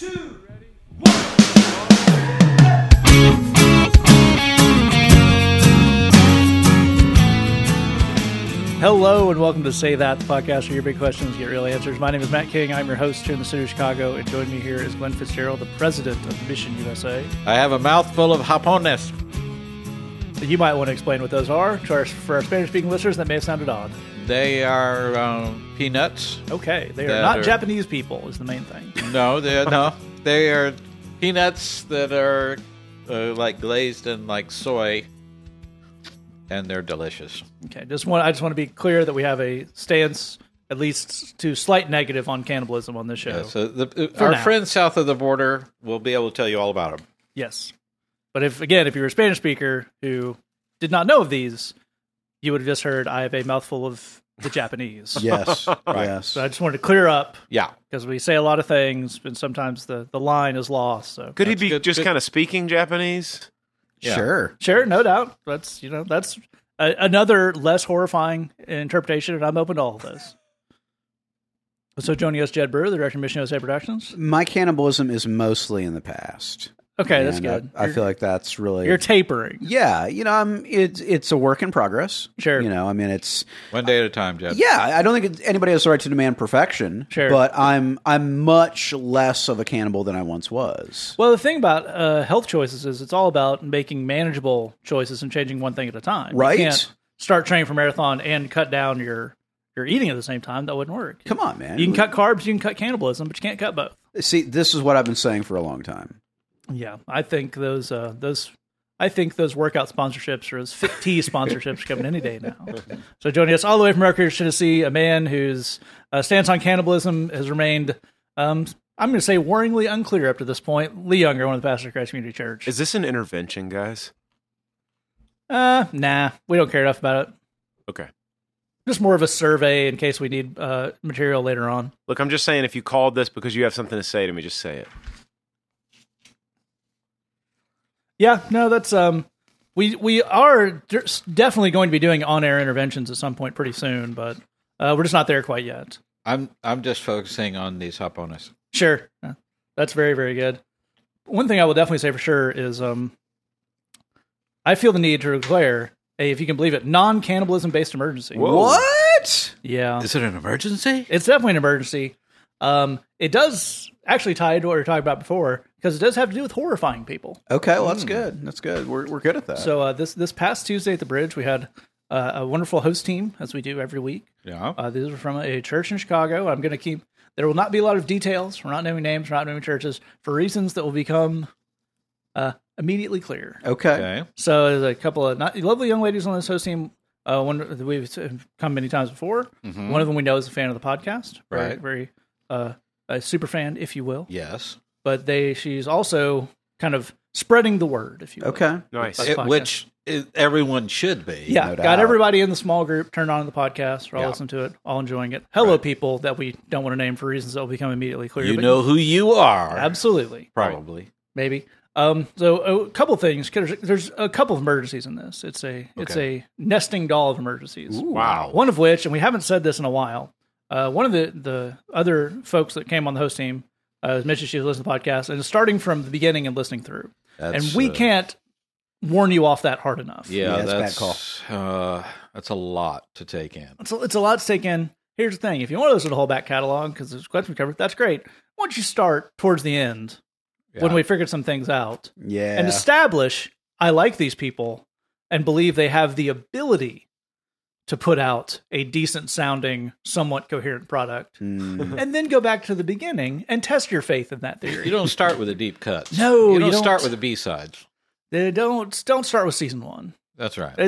2, 1. Hello and welcome to Say That, the podcast where your big questions get real answers. My name is Matt King. I'm your host here in the city of Chicago, and joining me here is Glenn Fitzgerald, the president of Mission USA. I have a mouthful of japones. You might want to explain what those are for our Spanish-speaking listeners that may have sounded odd. They are peanuts. Okay, they are not Japanese people is the main thing. No. They are peanuts that are like glazed in like soy, and they're delicious. Okay, I just want to be clear that we have a stance, at least to slight negative, on cannibalism on this show. Yeah, so our friends south of the border will be able to tell you all about them. Yes, but if you're a Spanish speaker who did not know of these, you would have just heard, I have a mouthful of the Japanese. Yes, right. Yes. So I just wanted to clear up. Yeah. Because we say a lot of things, and sometimes the line is lost. So could he be just kind of speaking Japanese? Yeah. Sure, no doubt. That's another less horrifying interpretation, and I'm open to all of those. So joining us, Jed Brewer, the director of Mission USA Productions. My cannibalism is mostly in the past. Okay, that's good. I feel like that's really... You're tapering. Yeah, it's a work in progress. Sure. It's... One day at a time, Jeff. Yeah, I don't think anybody has the right to demand perfection. Sure. But I'm much less of a cannibal than I once was. Well, the thing about health choices is it's all about making manageable choices and changing one thing at a time. Right. You can't start training for marathon and cut down your eating at the same time. That wouldn't work. Come on, man. You can cut carbs, you can cut cannibalism, but you can't cut both. See, this is what I've been saying for a long time. Yeah, I think those workout sponsorships or those FitTea sponsorships are coming any day now. So joining us all the way from Rutgers, Tennessee, a man whose stance on cannibalism has remained, I'm going to say, worryingly unclear up to this point. Lee Younger, one of the pastors of Christ Community Church. Is this an intervention, guys? Nah, we don't care enough about it. Okay. Just more of a survey in case we need material later on. Look, I'm just saying, if you called this because you have something to say to me, just say it. Yeah, no, that's we are definitely going to be doing on-air interventions at some point pretty soon, but we're just not there quite yet. I'm just focusing on these japones. Sure, yeah, that's very, very good. One thing I will definitely say for sure is I feel the need to declare a, if you can believe it, non-cannibalism based emergency. Whoa. What? Yeah, is it an emergency? It's definitely an emergency. It does actually tie into what we were talking about before, because it does have to do with horrifying people. Okay, well, that's good. That's good. We're good at that. So this past Tuesday at the Bridge, we had a wonderful host team, as we do every week. Yeah. These were from a church in Chicago. I'm going to keep... There will not be a lot of details. We're not naming names. We're not naming churches, for reasons that will become immediately clear. Okay. So there's a couple of lovely young ladies on this host team. One we've come many times before. Mm-hmm. One of them we know is a fan of the podcast. Right. Very a super fan, if you will. Yes. But she's also kind of spreading the word, if you will. Okay. Nice. Which everyone should be. Yeah. No doubt. Got everybody in the small group turned on to the podcast. We're all listening to it, all enjoying it. Hello, people that we don't want to name for reasons that will become immediately clear. You know who you are. Absolutely. Probably. Maybe. So a couple things. There's a couple of emergencies in this. It's a nesting doll of emergencies. Ooh, wow. One of which, and we haven't said this in a while, one of the other folks that came on the host team, as mentioned, she was listening to the podcast, and starting from the beginning and listening through. And we can't warn you off that hard enough. Yeah, that's a bad call. That's a lot to take in. It's a lot to take in. Here's the thing. If you want to listen to the whole back catalog, because there's questions covered, that's great. Why don't you start towards the end, when we figured some things out, and establish, I like these people, and believe they have the ability to put out a decent-sounding, somewhat coherent product, and then go back to the beginning and test your faith in that theory. You don't start with the deep cuts. No, you don't start with the B-sides. They don't start with season one. That's right.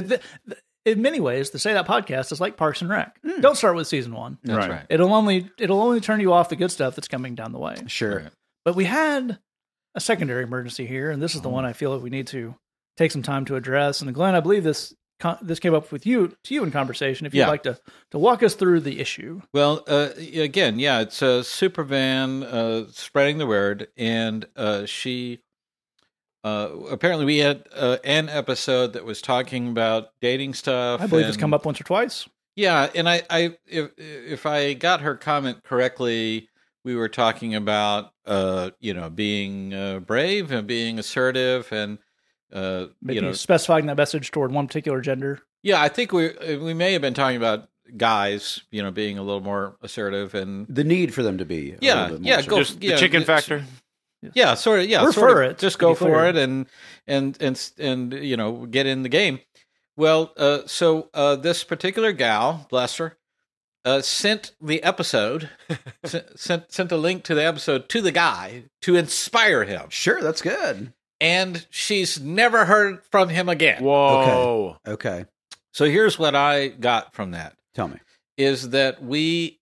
In many ways, the Say That podcast is like Parks and Rec. Don't start with season one. That's right. It'll only turn you off the good stuff that's coming down the way. Sure. Right. But we had a secondary emergency here, and this is the one I feel like we need to take some time to address. And Glenn, I believe this came up with you in conversation. If you'd like to walk us through the issue. Well, it's a supervan spreading the word, and she apparently we had an episode that was talking about dating stuff. I believe it's come up once or twice. Yeah, and I if I got her comment correctly, we were talking about, being brave and being assertive and, maybe specifying that message toward one particular gender. Yeah, I think we may have been talking about guys, being a little more assertive and the need for them to be. The chicken factor. Yeah, sort of. Yeah, refer it. Just go for it and get in the game. Well, so this particular gal, bless her, sent the episode, sent a link to the episode to the guy to inspire him. Sure, that's good. And she's never heard from him again. Whoa. Okay. So here's what I got from that. Tell me. Is that we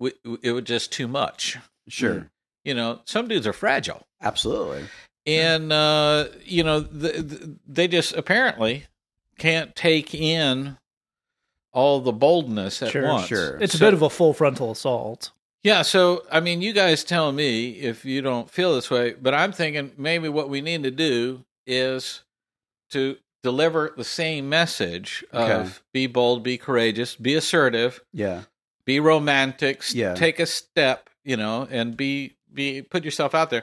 it was just too much. Sure. Mm. Some dudes are fragile. Absolutely. And, they just apparently can't take in all the boldness at once. Sure. It's a bit of a full frontal assault. Yeah. So, you guys tell me if you don't feel this way, but I'm thinking maybe what we need to do is to deliver the same message of be bold, be courageous, be assertive. Yeah. Be romantic. Yeah. Take a step, and be put yourself out there,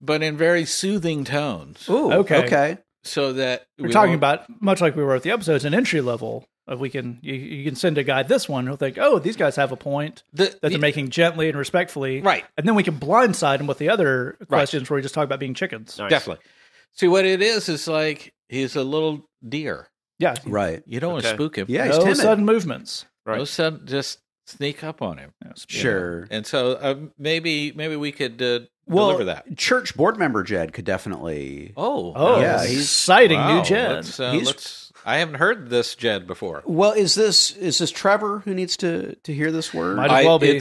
but in very soothing tones. Ooh, okay. So that we're talking about, much like we were at the episodes, an entry level. You can send a guy this one who'll think, oh, these guys have a point that they're making gently and respectfully, right? And then we can blindside him with the other questions where we just talk about being chickens. Nice. Definitely. See what it is like he's a little deer. Yeah, right. You don't want to spook him. Yeah, he's timid. No sudden movements. Right. No sudden just. Sneak up on him. Sure. And so maybe we could deliver that. Church board member Jed could definitely. Oh yeah, he's exciting new Jed. I haven't heard this Jed before. Well, is this Trevor who needs to hear this word? Might as well be.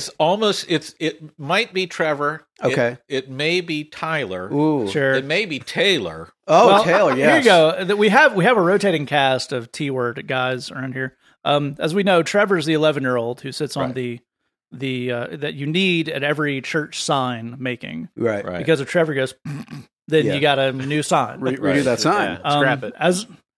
It might be Trevor. Okay. It may be Tyler. Ooh. Sure. It may be Taylor. Oh, Taylor. Yes. Here you go. We have a rotating cast of T-word guys around here. As we know, Trevor's the 11-year-old who sits on the that you need at every church sign making. Right. Because if Trevor goes, then you got a new sign. Redo that sign. Yeah. Scrap it.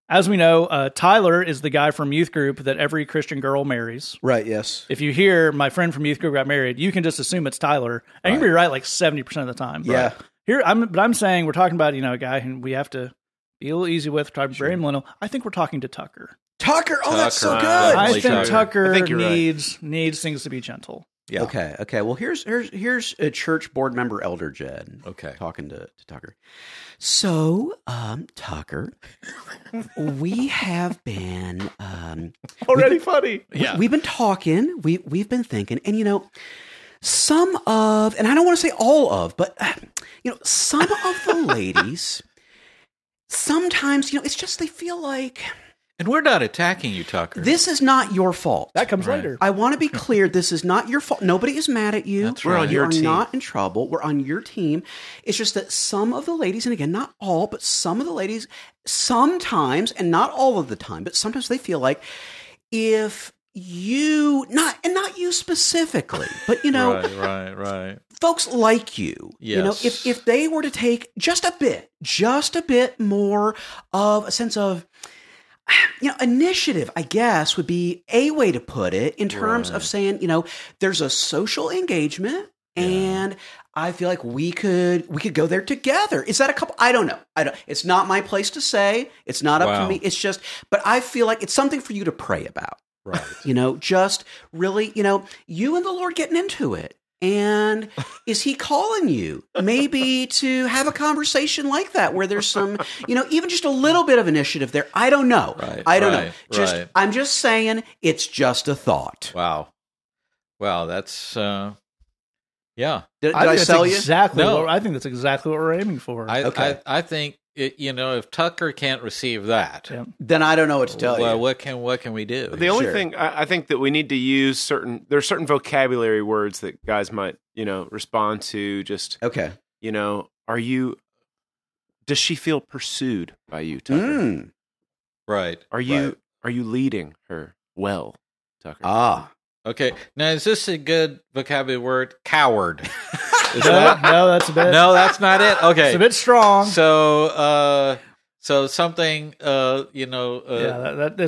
As we know, Tyler is the guy from youth group that every Christian girl marries. Right, yes. If you hear, my friend from youth group got married, you can just assume it's Tyler. And you'll be right like 70% of the time. Yeah. Right? I'm saying we're talking about, a guy who we have to be a little easy with, try to be very millennial. I think we're talking to Tucker. Tucker, that's so good. I think Tucker needs things to be gentle. Yeah. Okay. Well, here's a church board member elder Jed. Okay, talking to Tucker. So, Tucker, we have been already funny. We've been talking. We've been thinking, and some of, and I don't want to say all of, but some of the ladies sometimes, it's just they feel like. And we're not attacking you, Tucker. This is not your fault. That comes later. I want to be clear. This is not your fault. Nobody is mad at you. We're on your team. You're not in trouble. We're on your team. It's just that some of the ladies, and again, not all, but some of the ladies, sometimes, and not all of the time, but sometimes they feel like if you, not you specifically, but right. Folks like you, yes. If they were to take just a bit more of a sense of, initiative, I guess, would be a way to put it in terms of saying, there's a social engagement and I feel like we could go there together. Is that a couple? I don't know. It's not my place to say. It's not up to me. It's just, but I feel like it's something for you to pray about. Right. Just really, you and the Lord getting into it. And is he calling you maybe to have a conversation like that where there's some, even just a little bit of initiative there? I don't know. I don't know. I'm just saying it's just a thought. Wow. That's, Did I sell you? Exactly. No. I think that's exactly what we're aiming for. I think, if Tucker can't receive that, then I don't know what to tell you. Well, what can we do? The only thing I think that we need to use there's certain vocabulary words that guys might, respond to just, does she feel pursued by you, Tucker? Mm. Right. Are you leading her well, Tucker? Ah. Okay. Now, is this a good vocabulary word? Coward. No, that's a bit. No, that's not it. Okay, it's a bit strong. So, something, you got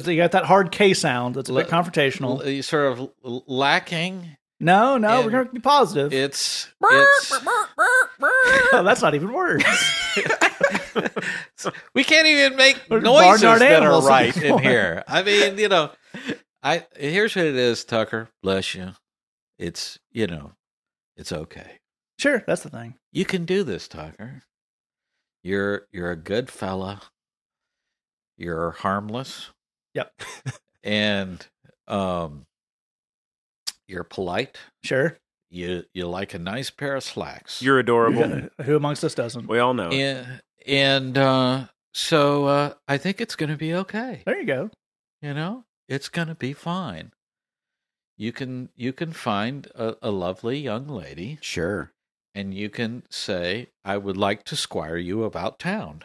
that hard K sound. That's a bit confrontational. Sort of lacking No, we're going to be positive. It's oh, that's not even words. We can't even make noises that are right anymore. In here. I mean, you know, here's what it is, Tucker. Bless you. It's, you know, it's okay. Sure, that's the thing. You can do this, Tucker. You're a good fella. You're harmless. Yep. And you're polite. Sure. You like a nice pair of slacks. You're adorable. Who amongst us doesn't? We all know. And so I think it's going to be okay. There you go. You know, it's going to be fine. You can find a lovely young lady. Sure. And you can say, I would like to squire you about town.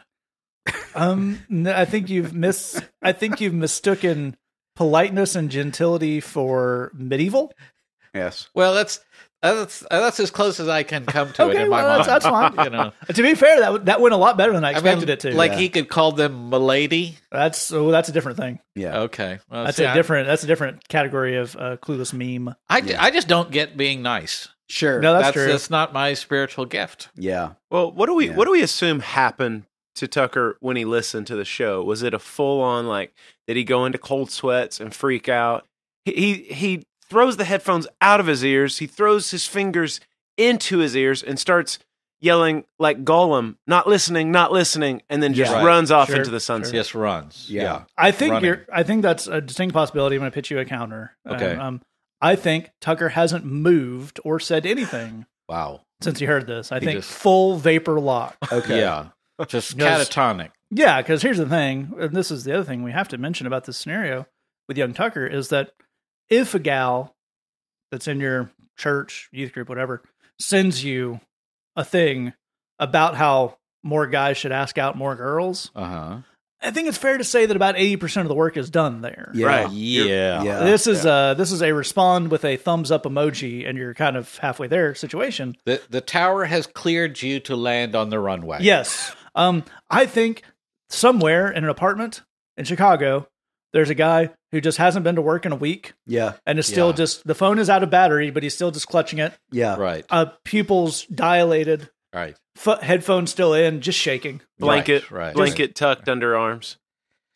I think you've mistooken politeness and gentility for medieval. Yes. Well, that's as close as I can come to it in my mind. That's fine. You know? To be fair, that went a lot better than I expected it to. Like he could call them milady. That's a different thing. Yeah. Okay. Well, that's a different category of clueless meme. I just don't get being nice. Sure. No, that's true. That's not my spiritual gift. Yeah. Well, what do we assume happened to Tucker when he listened to the show? Was it a full on did he go into cold sweats and freak out? He throws the headphones out of his ears. He throws his fingers into his ears and starts yelling like Gollum, not listening, and then just runs off into the sunset. Sure. Yes, runs. Yeah. I think that's a distinct possibility. I'm going to pitch you a counter. Okay. I think Tucker hasn't moved or said anything. Wow. Since he heard this, I think full vapor lock. Okay. Yeah. Just catatonic. Yeah, because here's the thing, and this is the other thing we have to mention about this scenario with young Tucker, is that if a gal that's in your church, youth group, whatever, sends you a thing about how more guys should ask out more girls, I think it's fair to say that about 80% of the work is done there. Yeah. Right. Yeah. This is a respond with a thumbs up emoji, and you're kind of halfway there situation. The tower has cleared you to land on the runway. Yes. I think somewhere in an apartment in Chicago, there's a guy who just hasn't been to work in a week. Yeah. And is still just, the phone is out of battery, but he's still just clutching it. Yeah. Right. Pupils dilated. Right. Headphones still in, just shaking. Blanket tucked under arms.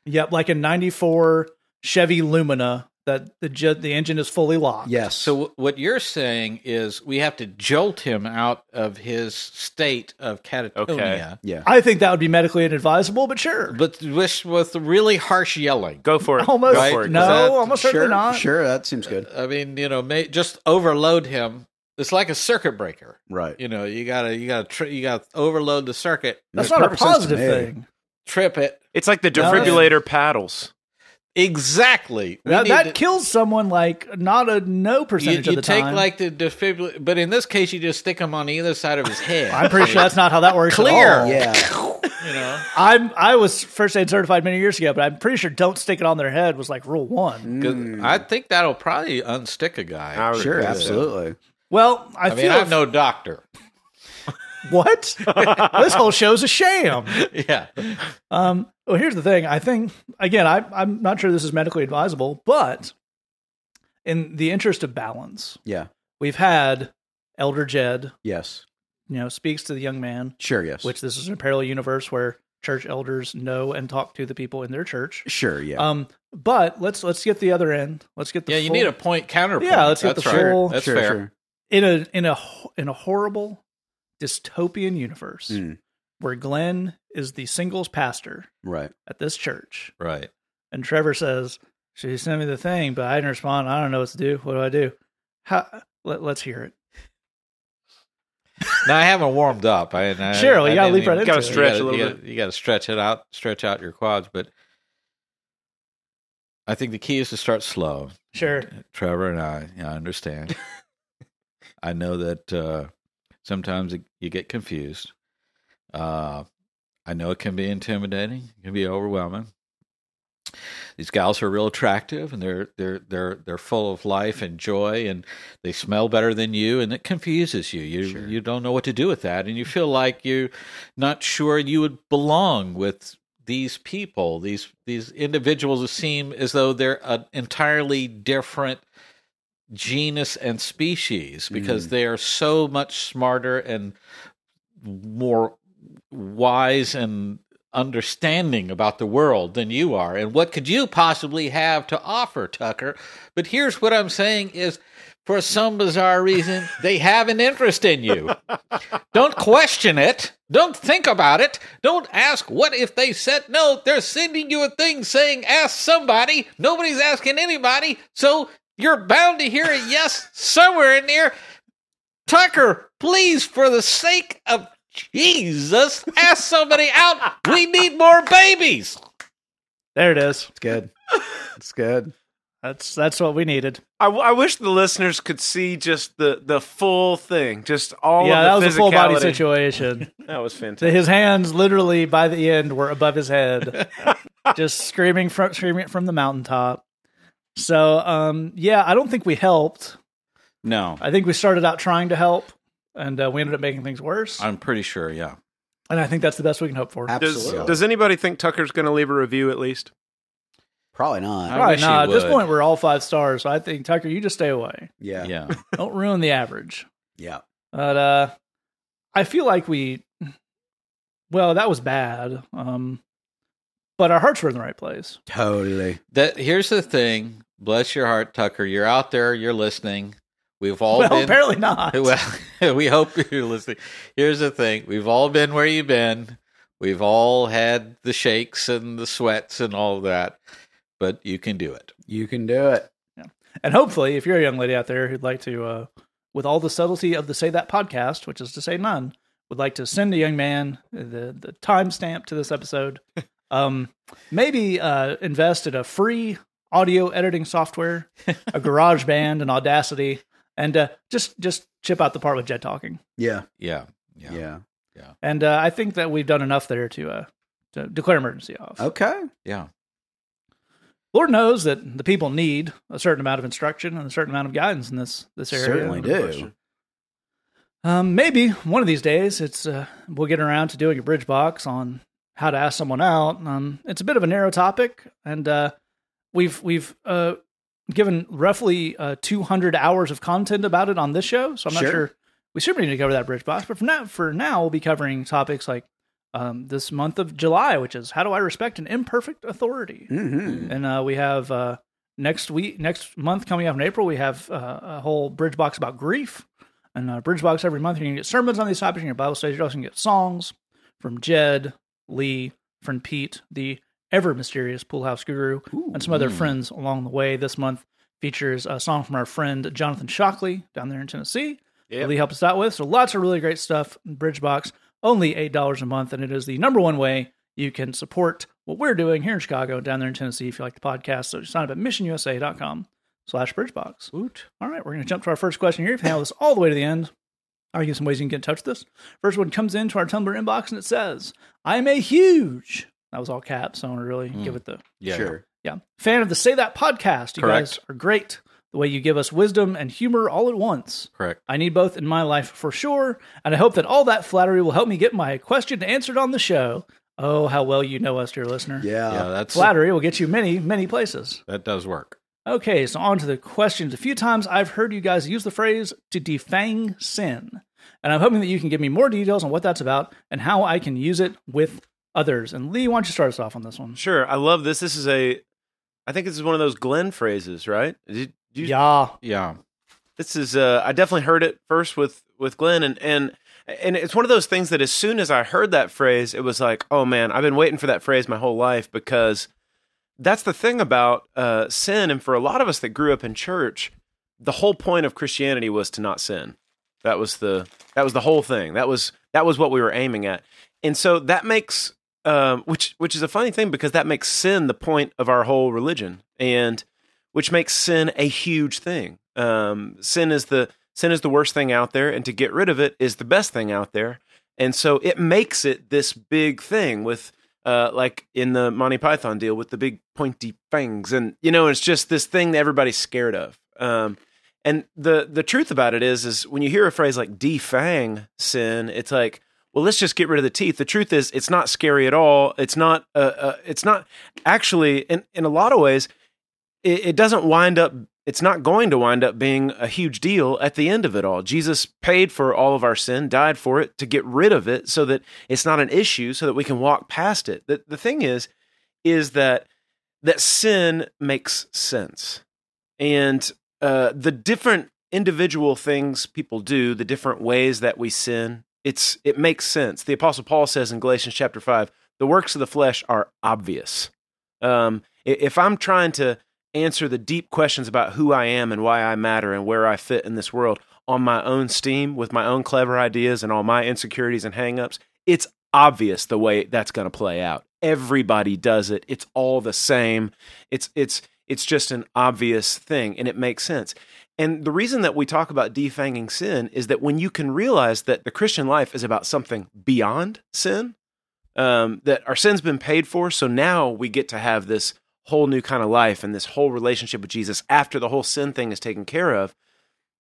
Yep. Like a 94 Chevy Lumina that the engine is fully locked. Yes. So what you're saying is we have to jolt him out of his state of catatonia. Okay. Yeah. I think that would be medically inadvisable, but sure. But with really harsh yelling. Go for it. Almost. Right? Certainly not. Sure, that seems good. I mean, you know, just overload him. It's like a circuit breaker. Right. You know, you got to overload the circuit. That's not a positive thing. Trip it. It's like the defibrillator paddles. Exactly. That kills someone no percentage of the time. You take the defibrillator, but in this case, you just stick them on either side of his head. I'm pretty sure that's not how that works. Clear. At all. Yeah. You know, I was first aid certified many years ago, but I'm pretty sure don't stick it on their head was like rule one. I think that'll probably unstick a guy. Sure, absolutely. Well, I'm no doctor. What? This whole show's a sham. Yeah. Well, here's the thing. I think, again, I'm not sure this is medically advisable, but in the interest of balance, we've had Elder Jed. Yes. You know, speaks to the young man. Sure, yes. Which this is a parallel universe where church elders know and talk to the people in their church. Sure, yeah. But let's get the other end. Let's get the full, you need a point counterpoint. Yeah, let's get the full. That's fair. Sure. In a horrible dystopian universe where Glenn is the singles pastor at this church. Right. And Trevor says, she sent me the thing, but I didn't respond. I don't know what to do. What do I do? Let's hear it. Now, I haven't warmed up. Sure, you got to leap right into it. You got to stretch a little bit. You got to stretch out your quads. But I think the key is to start slow. Sure. Trevor and I understand. I know that sometimes you get confused. I know it can be intimidating. It can be overwhelming. These gals are real attractive, and they're full of life and joy, and they smell better than you, and it confuses you. You don't know what to do with that, and you feel like you're not sure you would belong with these people, these individuals who seem as though they're an entirely different genus and species, because they are so much smarter and more wise and understanding about the world than you are. And what could you possibly have to offer, Tucker? But here's what I'm saying is, for some bizarre reason, they have an interest in you. Don't question it. Don't think about it. Don't ask, what if they said no? They're sending you a thing saying, ask somebody. Nobody's asking anybody. So you're bound to hear a yes somewhere in there. Tucker, please, for the sake of Jesus, ask somebody out. We need more babies. There it is. It's good. It's good. That's what we needed. I wish the listeners could see just the full thing, just all of the physicality. Yeah, that was a full body situation. That was fantastic. His hands literally by the end were above his head, just screaming from the mountaintop. So, I don't think we helped. No. I think we started out trying to help, and we ended up making things worse. I'm pretty sure, yeah. And I think that's the best we can hope for. Absolutely. Does anybody think Tucker's going to leave a review at least? Probably not. At this point, we're all 5 stars. So I think, Tucker, you just stay away. Yeah. Don't ruin the average. Yeah. But I feel like that was bad. But our hearts were in the right place. Totally. Here's the thing. Bless your heart, Tucker. You're out there. You're listening. We've all been. Well, apparently not. Well, we hope you're listening. Here's the thing. We've all been where you've been. We've all had the shakes and the sweats and all that, but you can do it. You can do it. Yeah. And hopefully, if you're a young lady out there who'd like to, with all the subtlety of the Say That podcast, which is to say none, would like to send a young man the timestamp to this episode, maybe invest in a free audio editing software, a GarageBand, and Audacity, and just chip out the part with Jed talking. Yeah. Yeah. And I think that we've done enough there to declare emergency off. Okay. Yeah. Lord knows that the people need a certain amount of instruction and a certain amount of guidance in this area. Certainly do. Maybe one of these days we'll get around to doing a bridge box on how to ask someone out. It's a bit of a narrow topic, and we've given roughly 200 hours of content about it on this show, so I'm not sure. We certainly need to cover that bridge box, but for now, we'll be covering topics like this month of July, which is how do I respect an imperfect authority? Mm-hmm. And we have next month coming up in April, we have a whole bridge box about grief, and bridge box every month. You're going to get sermons on these topics in your Bible studies. You're also going to get songs from Jed, Lee, friend Pete, the ever mysterious Pool House Guru, and some other friends along the way. This month features a song from our friend Jonathan Shockley down there in Tennessee. Yep. Really help us out with. So lots of really great stuff in Bridgebox, only $8 a month, and it is the #1 way you can support what we're doing here in Chicago, down there in Tennessee, if you like the podcast. So sign up at missionusa.com/Bridgebox. Woot. All right, we're going to jump to our first question here. If you handle this all the way to the end, I'll give some ways you can get in touch with us. First one comes into our Tumblr inbox, and it says, I'm a huge, that was all caps, so I want to really give it the... Yeah. Sure. Yeah. Fan of the Say That podcast. You Correct. Guys are great. The way you give us wisdom and humor all at once. Correct. I need both in my life for sure, and I hope that all that flattery will help me get my question answered on the show. Oh, how well you know us, dear listener. Yeah, that's flattery will get you many, many places. That does work. Okay, so on to the questions. A few times I've heard you guys use the phrase to defang sin, and I'm hoping that you can give me more details on what that's about and how I can use it with others. And Lee, why don't you start us off on this one? Sure, I love this. I think this is one of those Glenn phrases, right? Yeah. This is, I definitely heard it first with Glenn, and it's one of those things that as soon as I heard that phrase, it was like, oh man, I've been waiting for that phrase my whole life, because that's the thing about sin, and for a lot of us that grew up in church, the whole point of Christianity was to not sin. That was the whole thing. That was what we were aiming at, and so that makes, which is a funny thing, because that makes sin the point of our whole religion, and which makes sin a huge thing. Sin is the worst thing out there, and to get rid of it is the best thing out there. And so it makes it this big thing with, like in the Monty Python deal, with the big pointy fangs. And, it's just this thing that everybody's scared of. And the truth about it is when you hear a phrase like defang sin, it's like, well, let's just get rid of the teeth. The truth is, it's not scary at all. It's not actually, in a lot of ways, it doesn't wind up it's not going to wind up being a huge deal at the end of it all. Jesus paid for all of our sin, died for it, to get rid of it so that it's not an issue, so that we can walk past it. The thing is that sin makes sense. And the different individual things people do, the different ways that we sin, it makes sense. The Apostle Paul says in Galatians chapter 5, the works of the flesh are obvious. If I'm trying to answer the deep questions about who I am and why I matter and where I fit in this world on my own steam, with my own clever ideas and all my insecurities and hangups, it's obvious the way that's going to play out. Everybody does it. It's all the same. It's just an obvious thing, and it makes sense. And the reason that we talk about defanging sin is that when you can realize that the Christian life is about something beyond sin, that our sin's been paid for, so now we get to have this whole new kind of life and this whole relationship with Jesus after the whole sin thing is taken care of,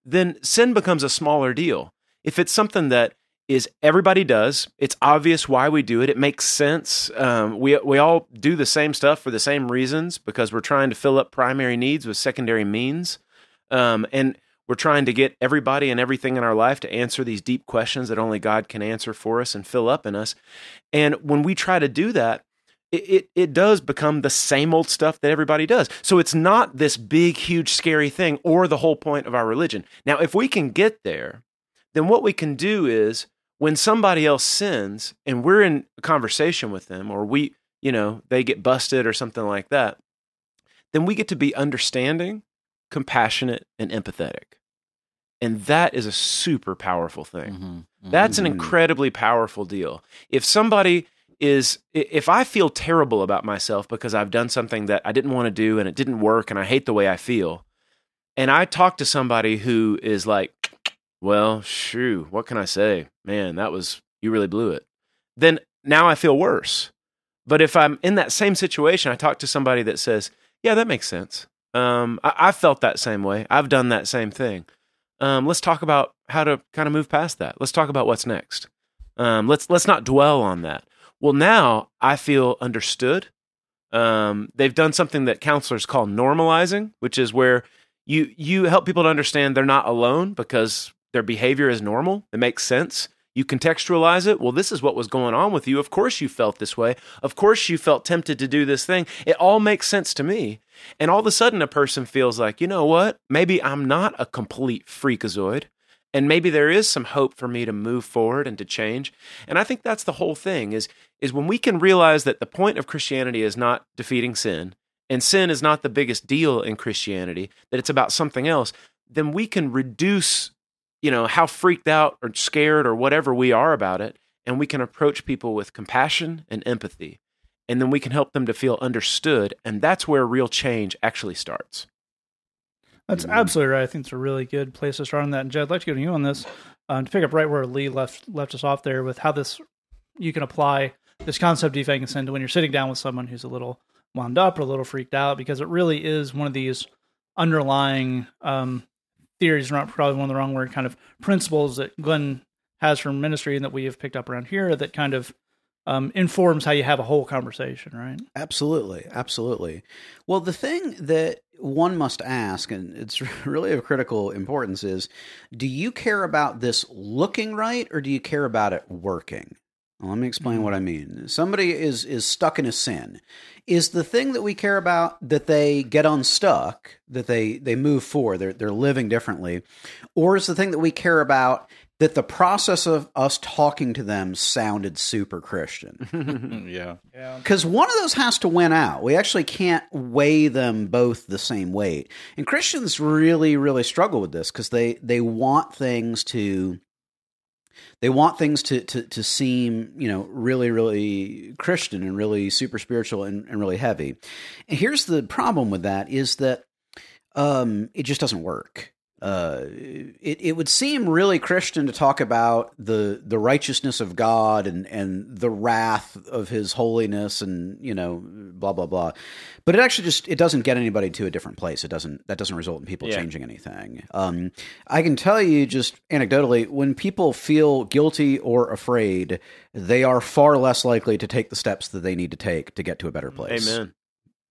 then sin becomes a smaller deal. If it's something that is everybody does, it's obvious why we do it, it makes sense, we all do the same stuff for the same reasons because we're trying to fill up primary needs with secondary means, and we're trying to get everybody and everything in our life to answer these deep questions that only God can answer for us and fill up in us. And when we try to do that, it does become the same old stuff that everybody does. So it's not this big, huge, scary thing or the whole point of our religion. Now, if we can get there, then what we can do is when somebody else sins and we're in a conversation with them, or they get busted or something like that, then we get to be understanding, compassionate, and empathetic. And that is a super powerful thing. Mm-hmm. Mm-hmm. That's an incredibly powerful deal. If I feel terrible about myself because I've done something that I didn't want to do and it didn't work and I hate the way I feel, and I talk to somebody who is like, well, shoo, what can I say? Man, you really blew it. Then now I feel worse. But if I'm in that same situation, I talk to somebody that says, yeah, that makes sense. I felt that same way. I've done that same thing. Let's talk about how to kind of move past that. Let's talk about what's next. Let's not dwell on that. Well, now I feel understood. They've done something that counselors call normalizing, which is where you help people to understand they're not alone because their behavior is normal. It makes sense. You contextualize it. Well, this is what was going on with you. Of course you felt this way. Of course you felt tempted to do this thing. It all makes sense to me. And all of a sudden a person feels like, you know what? Maybe I'm not a complete freakazoid. And maybe there is some hope for me to move forward and to change. And I think that's the whole thing is when we can realize that the point of Christianity is not defeating sin, and sin is not the biggest deal in Christianity, that it's about something else, then we can reduce how freaked out or scared or whatever we are about it, and we can approach people with compassion and empathy, and then we can help them to feel understood, and that's where real change actually starts. That's absolutely right. I think it's a really good place to start on that. And Jed, I'd like to go to you on this to pick up right where Lee left us off there with how you can apply this concept of defanging sin to when you're sitting down with someone who's a little wound up or a little freaked out, because it really is one of these underlying theories, not probably one of the wrong word, kind of principles that Glenn has from ministry and that we have picked up around here that kind of informs how you have a whole conversation, right? Absolutely. Absolutely. Well, the thing that one must ask, and it's really of critical importance, is do you care about this looking right or do you care about it working? Well, let me explain what I mean. Somebody is stuck in a sin. Is the thing that we care about that they get unstuck, that they move forward, they're living differently, or is the thing that we care about that the process of us talking to them sounded super Christian? Yeah. Because one of those has to win out. We actually can't weigh them both the same weight. And Christians really, really struggle with this because they want things to... They want things to seem, really, really Christian and really super spiritual and really heavy. And here's the problem with that is that it just doesn't work. It would seem really Christian to talk about the righteousness of God and the wrath of his holiness and, blah, blah, blah. But it actually it doesn't get anybody to a different place. That doesn't result in people changing anything. I can tell you just anecdotally, when people feel guilty or afraid, they are far less likely to take the steps that they need to take to get to a better place. Amen.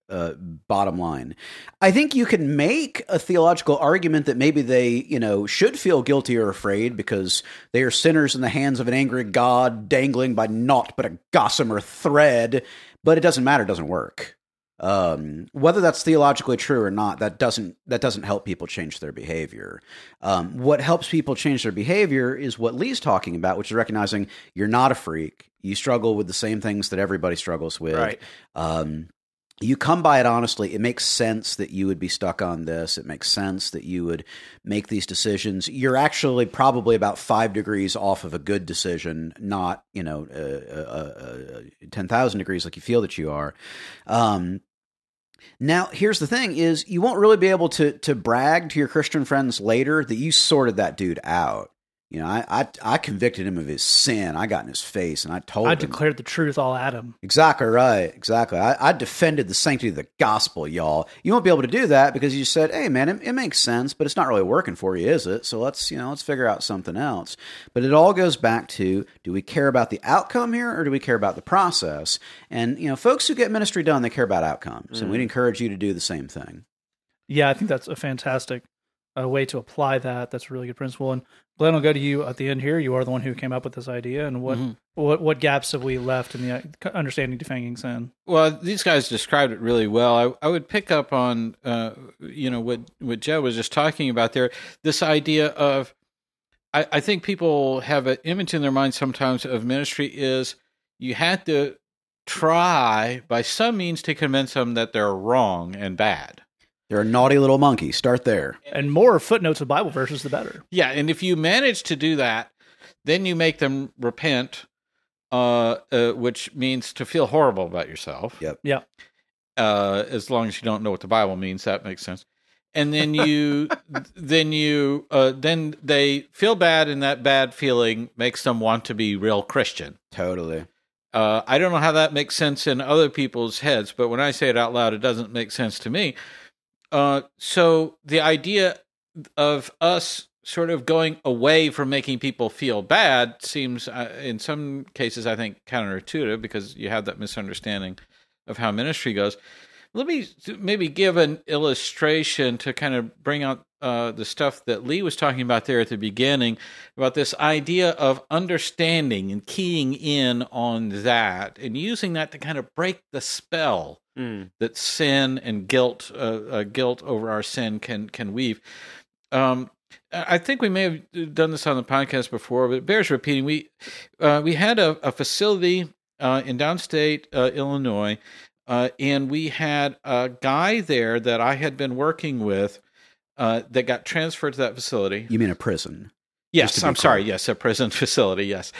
bottom line. I think you can make a theological argument that maybe they, you know, should feel guilty or afraid because they are sinners in the hands of an angry God, dangling by naught but a gossamer thread. But it doesn't matter; it doesn't work. Whether that's theologically true or not, that doesn't help people change their behavior. What helps people change their behavior is what Lee's talking about, which is recognizing you're not a freak. You struggle with the same things that everybody struggles with. Right. You come by it honestly. It makes sense that you would be stuck on this. It makes sense that you would make these decisions. You're actually probably about 5 degrees off of a good decision, not, 10,000 degrees like you feel that you are. Now, here's the thing is you won't really be able to brag to your Christian friends later that you sorted that dude out. You know, I convicted him of his sin. I got in his face and I declared the truth all at him. Exactly right. Exactly. I defended the sanctity of the gospel, y'all. You won't be able to do that because you said, hey, man, it makes sense, but it's not really working for you, is it? So let's figure out something else. But it all goes back to, do we care about the outcome here or do we care about the process? And, folks who get ministry done, they care about outcomes. Mm. And we'd encourage you to do the same thing. Yeah, I think that's a fantastic way to apply that. That's a really good principle. And Glenn, I'll go to you at the end here. You are the one who came up with this idea, and what gaps have we left in the understanding defanging sin? Well, these guys described it really well. I would pick up on what Jed was just talking about there. This idea of, I think people have an image in their mind sometimes of ministry is you had to try by some means to convince them that they're wrong and bad. They're a naughty little monkey. Start there. And more footnotes of Bible verses, the better. Yeah, and if you manage to do that, then you make them repent, which means to feel horrible about yourself. Yep. Yeah. As long as you don't know what the Bible means, that makes sense. And then then they feel bad, and that bad feeling makes them want to be real Christian. Totally. I don't know how that makes sense in other people's heads, but when I say it out loud, it doesn't make sense to me. So the idea of us sort of going away from making people feel bad seems, in some cases, I think, counterintuitive because you have that misunderstanding of how ministry goes. Let me maybe give an illustration to kind of bring out the stuff that Lee was talking about there at the beginning, about this idea of understanding and keying in on that and using that to kind of break the spell that sin and guilt, guilt over our sin can weave. I think we may have done this on the podcast before, but it bears repeating. We had a facility in downstate Illinois, and we had a guy there that I had been working with that got transferred to that facility. You mean a prison? Yes, I'm sorry. Yes, a prison facility, yes.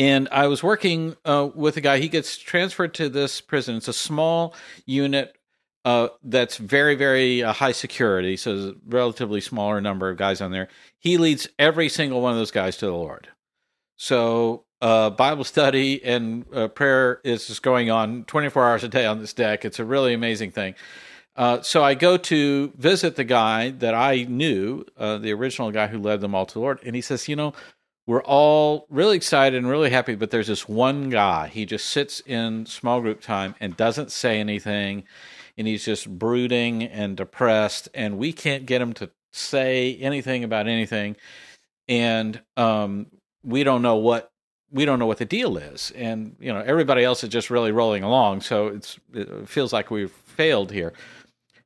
And I was working with a guy. He gets transferred to this prison. It's a small unit that's very, very high security, so there's a relatively smaller number of guys on there. He leads every single one of those guys to the Lord. So Bible study and prayer is just going on 24 hours a day on this deck. It's a really amazing thing. So I go to visit the guy that I knew, the original guy who led them all to the Lord, and he says, we're all really excited and really happy, but there's this one guy. He just sits in small group time and doesn't say anything, and he's just brooding and depressed, and we can't get him to say anything about anything, and we don't know what the deal is. And everybody else is just really rolling along, so it feels like we've failed here.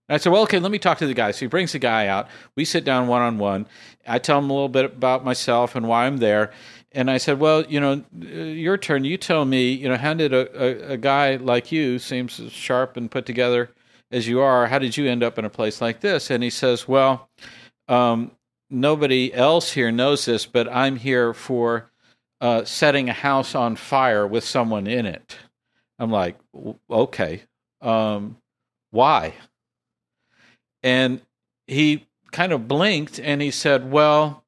I said, well, okay, let me talk to the guy. So he brings the guy out. We sit down one-on-one. I tell him a little bit about myself and why I'm there. And I said, well, your turn. You tell me, how did a guy like you, seems as sharp and put together as you are, how did you end up in a place like this? And he says, well, nobody else here knows this, but I'm here for setting a house on fire with someone in it. I'm like, okay, why? And he kind of blinked, and he said, well,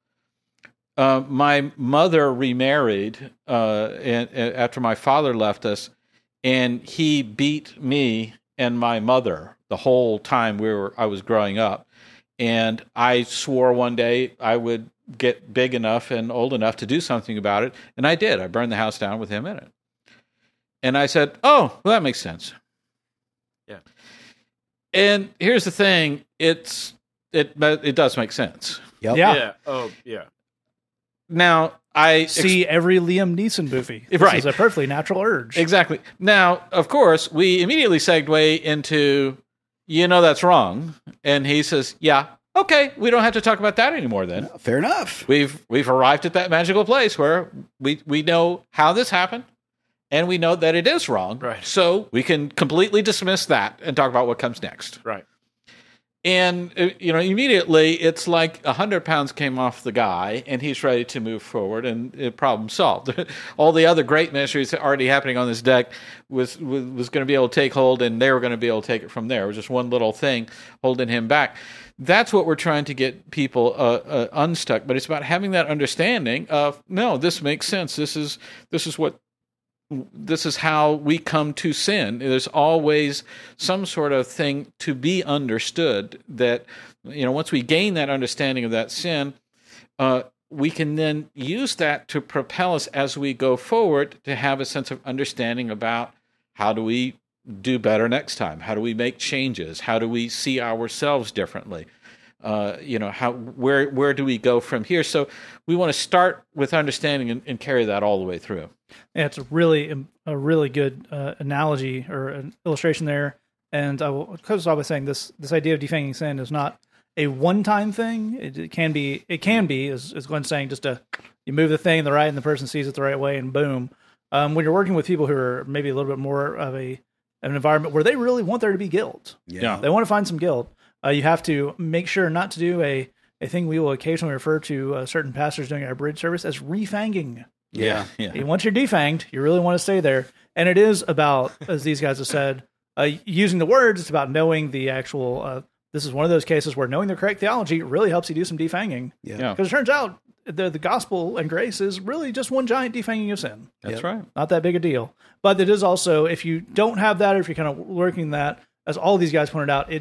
my mother remarried and after my father left us, and he beat me and my mother the whole time I was growing up. And I swore one day I would get big enough and old enough to do something about it, and I did. I burned the house down with him in it. And I said, oh, well, that makes sense. Yeah. And here's the thing, it does make sense. Yep. Yeah. Yeah. Oh, yeah. Now, I see every Liam Neeson movie. This right. is a perfectly natural urge. Exactly. Now, of course, we immediately segue into, you know, that's wrong. And he says, yeah, okay, we don't have to talk about that anymore then. No, fair enough. We've arrived at that magical place where we know how this happened and we know that it is wrong. Right. So we can completely dismiss that and talk about what comes next. Right. And, you know, immediately it's like 100 pounds came off the guy and he's ready to move forward and problem solved. All the other great ministries already happening on this deck was going to be able to take hold and they were going to be able to take it from there. It was just one little thing holding him back. That's what we're trying to get people unstuck. But it's about having that understanding of, no, this makes sense. This is how we come to sin. There's always some sort of thing to be understood that, you know, once we gain that understanding of that sin, we can then use that to propel us as we go forward to have a sense of understanding about how do we do better next time? How do we make changes? How do we see ourselves differently? You know, where do we go from here? So we want to start with understanding and carry that all the way through. Yeah, it's a really good analogy or an illustration there. And I will close off by saying this idea of defanging sin is not a one-time thing. It can be, as Glenn's saying, just you move the thing to the right and the person sees it the right way and boom. When you're working with people who are maybe a little bit more of an environment where they really want there to be guilt. Yeah. They want to find some guilt. You have to make sure not to do a thing we will occasionally refer to certain pastors doing our bridge service as refanging. Yeah, yeah. Once you're defanged, you really want to stay there. And it is about, as these guys have said, using the words, it's about knowing the actual, this is one of those cases where knowing the correct theology really helps you do some defanging. Yeah. Because it turns out the gospel and grace is really just one giant defanging of sin. That's right. Not that big a deal. But it is also, if you don't have that, or if you're kind of lurking that, as all these guys pointed out,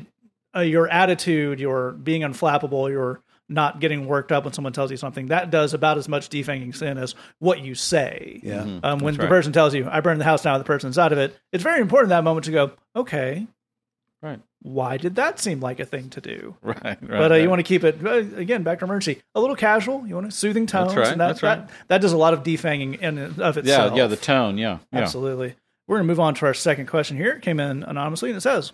your attitude, your being unflappable, your not getting worked up when someone tells you something, that does about as much defanging sin as what you say. Yeah. When the person tells you, I burned the house down, the person's out of it, it's very important that moment to go, okay, right. Why did that seem like a thing to do? Right. But you want to keep it, again, back to emergency, a little casual. You want a soothing tone. That's right. And that does a lot of defanging in and of itself. Yeah, the tone, yeah. Absolutely. We're going to move on to our second question here. It came in anonymously, and it says,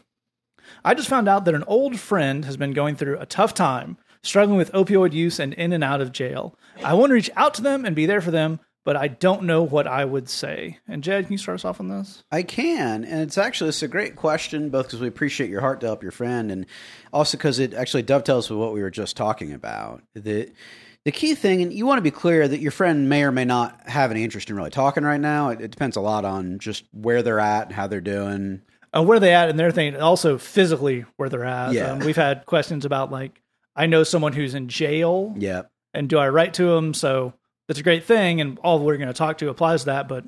I just found out that an old friend has been going through a tough time, struggling with opioid use and in and out of jail. I want to reach out to them and be there for them, but I don't know what I would say. And Jed, can you start us off on this? I can. And it's a great question, both because we appreciate your heart to help your friend and also because it actually dovetails with what we were just talking about. The key thing, and you want to be clear that your friend may or may not have any interest in really talking right now. It depends a lot on just where they're at and how they're doing. Where they're at and their thing, also physically where they're at. Yeah. We've had questions about, like, I know someone who's in jail. Yeah. And do I write to them? So that's a great thing, and all we're going to talk to applies to that. But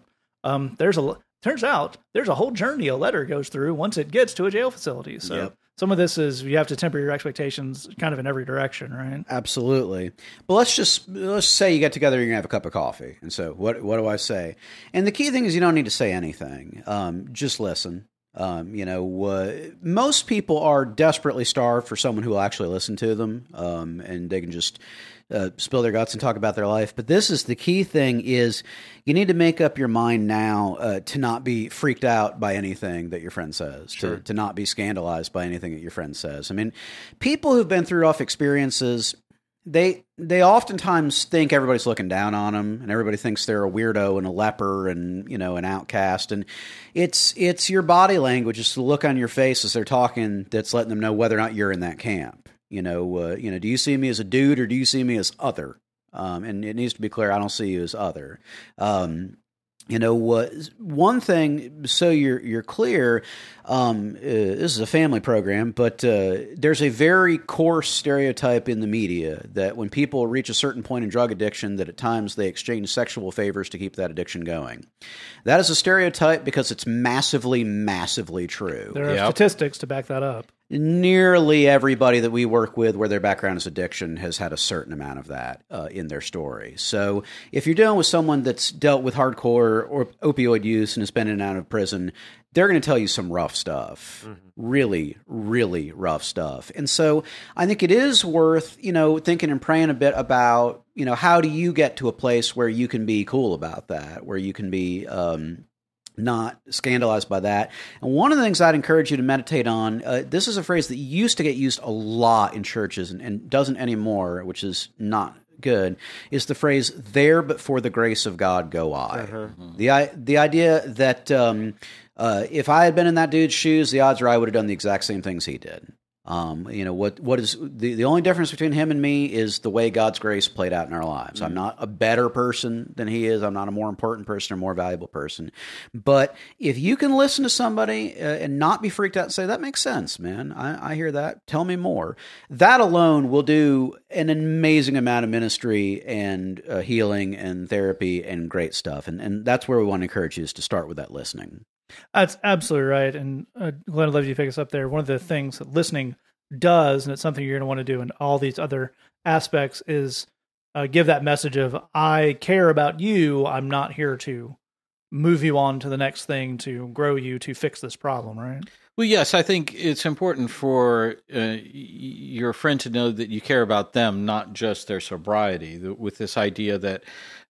turns out there's a whole journey a letter goes through once it gets to a jail facility. So some of this is you have to temper your expectations kind of in every direction, right? Absolutely. But let's say you get together, you're going to have a cup of coffee. And so what do I say? And the key thing is you don't need to say anything. Just listen. Most people are desperately starved for someone who will actually listen to them, and they can just spill their guts and talk about their life. But this is the key thing is you need to make up your mind now to not be freaked out by anything that your friend says, sure. to not be scandalized by anything that your friend says. I mean, people who've been through rough experiences, they oftentimes think everybody's looking down on them, and everybody thinks they're a weirdo and a leper and, you know, an outcast. And it's your body language, it's the look on your face as they're talking that's letting them know whether or not you're in that camp. You know, do you see me as a dude or do you see me as other? And it needs to be clear, I don't see you as other. One thing, so you're clear, this is a family program, but there's a very coarse stereotype in the media that when people reach a certain point in drug addiction, that at times they exchange sexual favors to keep that addiction going. That is a stereotype because it's massively, massively true. There are statistics to back that up. nearly everybody that we work with where their background is addiction has had a certain amount of that in their story. So if you're dealing with someone that's dealt with hardcore or opioid use and has been in and out of prison, they're going to tell you some rough stuff, really, really rough stuff. And so I think it is worth, you know, thinking and praying a bit about, you know, how do you get to a place where you can be cool about that, where you can be not scandalized by that. And one of the things I'd encourage you to meditate on, this is a phrase that used to get used a lot in churches and doesn't anymore, which is not good, is the phrase, "There but for the grace of God go I." The idea that if I had been in that dude's shoes, the odds are I would have done the exact same things he did. You know, what is the only difference between him and me is the way God's grace played out in our lives. I'm not a better person than he is. I'm not a more important person or more valuable person. But if you can listen to somebody and not be freaked out and say, that makes sense, man. I hear that. Tell me more. That alone will do an amazing amount of ministry and healing and therapy and great stuff. And that's where we want to encourage you is to start with that listening. That's absolutely right. And Glenn, I'd love you to pick us up there. One of the things that listening does, and it's something you're going to want to do in all these other aspects, is give that message of, I care about you. I'm not here to move you on to the next thing, to grow you, to fix this problem, right? Well, yes, I think it's important for your friend to know that you care about them, not just their sobriety, with this idea that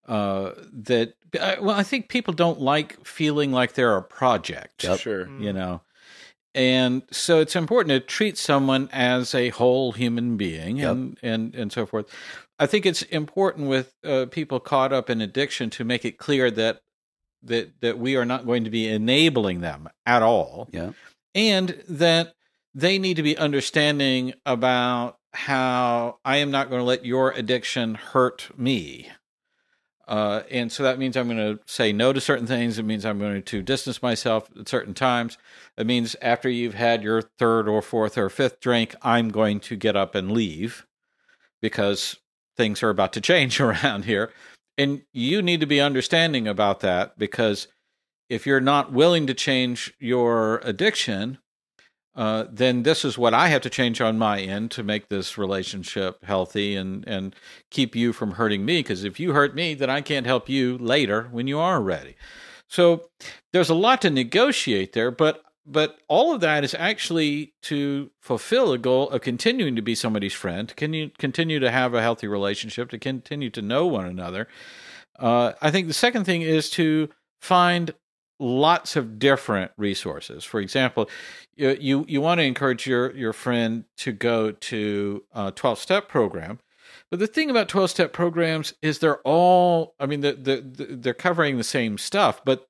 well, I think people don't like feeling like they're a project. You know, and so it's important to treat someone as a whole human being, and so forth. I think it's important with people caught up in addiction to make it clear that we are not going to be enabling them at all, and that they need to be understanding about how I am not going to let your addiction hurt me. And so that means I'm going to say no to certain things. It means I'm going to distance myself at certain times. It means after you've had your third or fourth or fifth drink, I'm going to get up and leave because things are about to change around here. And you need to be understanding about that, because if you're not willing to change your addiction, then this is what I have to change on my end to make this relationship healthy and keep you from hurting me. Because if you hurt me, then I can't help you later when you are ready. So there's a lot to negotiate there, but all of that is actually to fulfill a goal of continuing to be somebody's friend, to continue to have a healthy relationship, to continue to know one another. I think the second thing is to find lots of different resources. For example, you want to encourage your friend to go to a 12-step program. But the thing about 12-step programs is they're all, I mean, they're covering the same stuff, but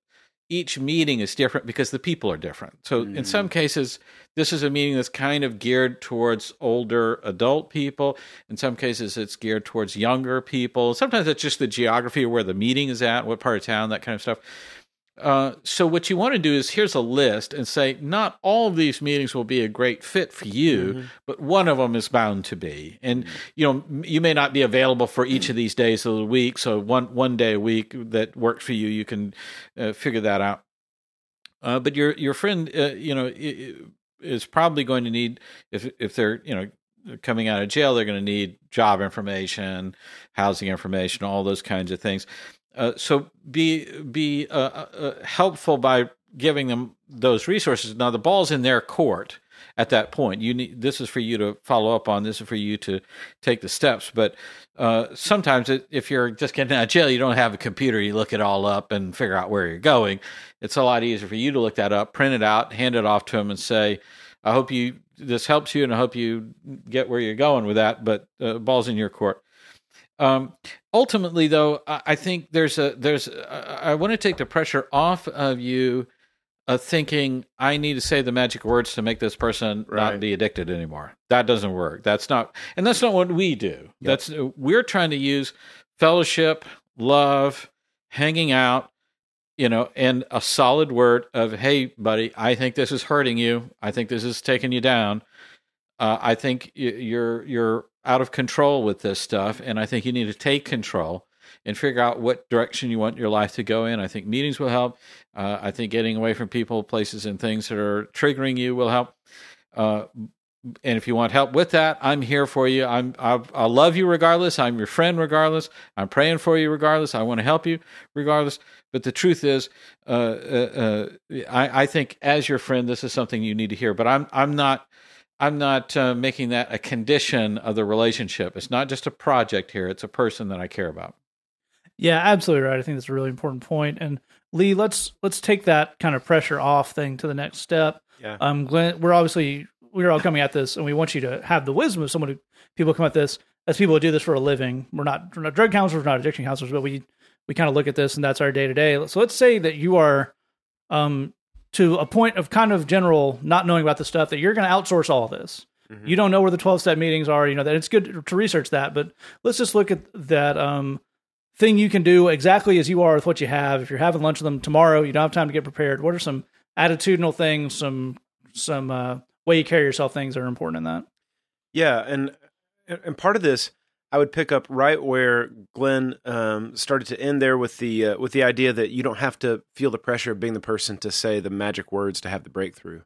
each meeting is different because the people are different. So in some cases, this is a meeting that's kind of geared towards older adult people. In some cases, it's geared towards younger people. Sometimes it's just the geography of where the meeting is at, what part of town, that kind of stuff. So what you want to do is, here's a list, and say, not all of these meetings will be a great fit for you, but one of them is bound to be. And, you know, you may not be available for each of these days of the week. So one day a week that works for you, you can figure that out. But your friend, you know, is probably going to need, if they're, you know, coming out of jail, they're going to need job information, housing information, all those kinds of things. So be helpful by giving them those resources. Now the ball's in their court at that point. This is for you to follow up on. This is for you to take the steps. But sometimes if you're just getting out of jail, you don't have a computer. You look it all up and figure out where you're going. It's a lot easier for you to look that up, print it out, hand it off to them, and say, "I hope this helps you, and I hope you get where you're going with that." But ball's in your court. Ultimately, though, I think I want to take the pressure off of you of thinking, I need to say the magic words to make this person not be addicted anymore. That doesn't work. That's not what we do. Yep. We're trying to use fellowship, love, hanging out, you know, and a solid word of, hey, buddy, I think this is hurting you. I think this is taking you down. I think you're out of control with this stuff, and I think you need to take control and figure out what direction you want your life to go in. I think meetings will help. I think getting away from people, places, and things that are triggering you will help. And if you want help with that, I'm here for you. I love you regardless. I'm your friend regardless. I'm praying for you regardless. I want to help you regardless. But the truth is, I think as your friend, this is something you need to hear. But I'm not making that a condition of the relationship. It's not just a project here. It's a person that I care about. Yeah, absolutely right. I think that's a really important point. And Lee, let's take that kind of pressure off thing to the next step. Yeah. Glenn, we're all coming at this, and we want you to have the wisdom of someone who people come at this as people who do this for a living. We're not drug counselors, we're not addiction counselors, but we kind of look at this, and that's our day to day. So let's say that you are to a point of kind of general not knowing about the stuff that you're going to outsource all of this. Mm-hmm. You don't know where the 12-step meetings are. You know that it's good to research that, but let's just look at that thing you can do exactly as you are with what you have. If you're having lunch with them tomorrow, you don't have time to get prepared. What are some attitudinal things? Some way you carry yourself, things that are important in that. Yeah, and part of this, I would pick up right where Glenn started to end there with the idea that you don't have to feel the pressure of being the person to say the magic words to have the breakthrough.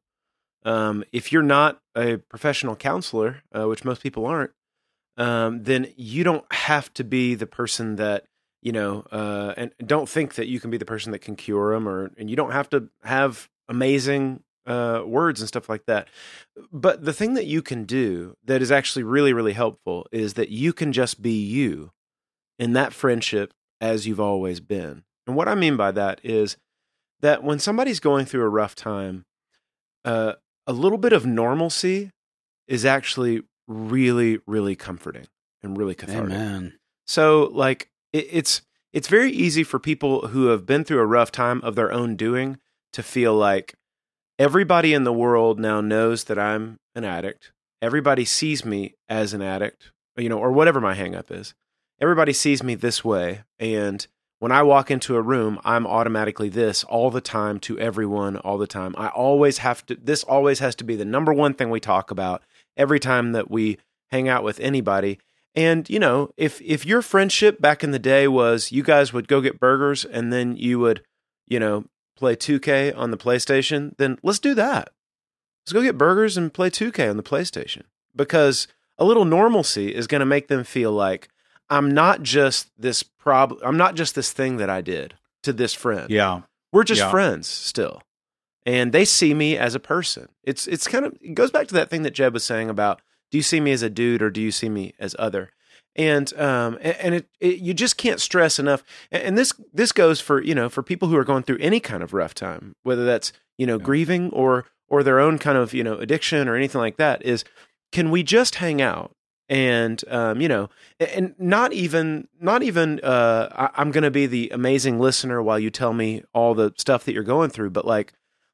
If you're not a professional counselor, which most people aren't, then you don't have to be the person that, you know, and don't think that you can be the person that can cure them, and you don't have to have amazing words and stuff like that. But the thing that you can do that is actually really, really helpful is that you can just be you in that friendship as you've always been. And what I mean by that is that when somebody's going through a rough time, a little bit of normalcy is actually really, really comforting and really cathartic. Amen. So like it's very easy for people who have been through a rough time of their own doing to feel like, everybody in the world now knows that I'm an addict. Everybody sees me as an addict, you know, or whatever my hangup is. Everybody sees me this way. And when I walk into a room, I'm automatically this all the time to everyone all the time. This always has to be the number one thing we talk about every time that we hang out with anybody. And, you know, if your friendship back in the day was you guys would go get burgers and then you would, you know, play 2K on the PlayStation, then let's do that. Let's go get burgers and play 2K on the PlayStation, because a little normalcy is going to make them feel like I'm not just this thing that I did to this friend. Yeah. We're just friends still. And they see me as a person. It's kind of, it goes back to that thing that Jed was saying about, do you see me as a dude or do you see me as other? And you just can't stress enough. And this goes for, you know, for people who are going through any kind of rough time, whether that's, you know, grieving or their own kind of, you know, addiction or anything like that, is can we just hang out and, you know, and not even I'm going to be the amazing listener while you tell me all the stuff that you're going through, but like,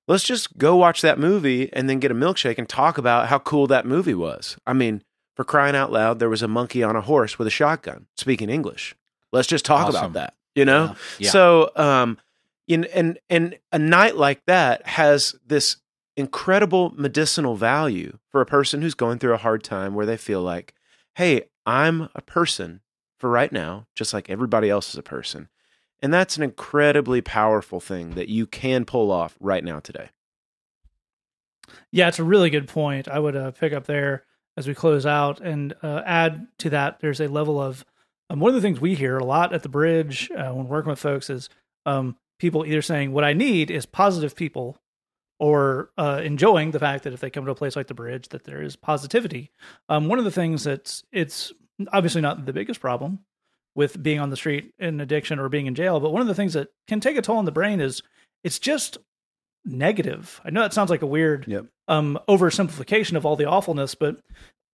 let's just go watch that movie and then get a milkshake and talk about how cool that movie was. I mean, for crying out loud, there was a monkey on a horse with a shotgun speaking English. Let's just talk about that, you know? Yeah. Yeah. So, and a night like that has this incredible medicinal value for a person who's going through a hard time where they feel like, hey, I'm a person for right now, just like everybody else is a person. And that's an incredibly powerful thing that you can pull off right now today. Yeah, it's a really good point. I would pick up there as we close out and add to that, there's a level of one of the things we hear a lot at the Bridge when working with folks is people either saying what I need is positive people or enjoying the fact that if they come to a place like the Bridge, that there is positivity. One of the things it's obviously not the biggest problem with being on the street in addiction or being in jail, but one of the things that can take a toll on the brain is it's just negative. I know that sounds like a weird oversimplification of all the awfulness, but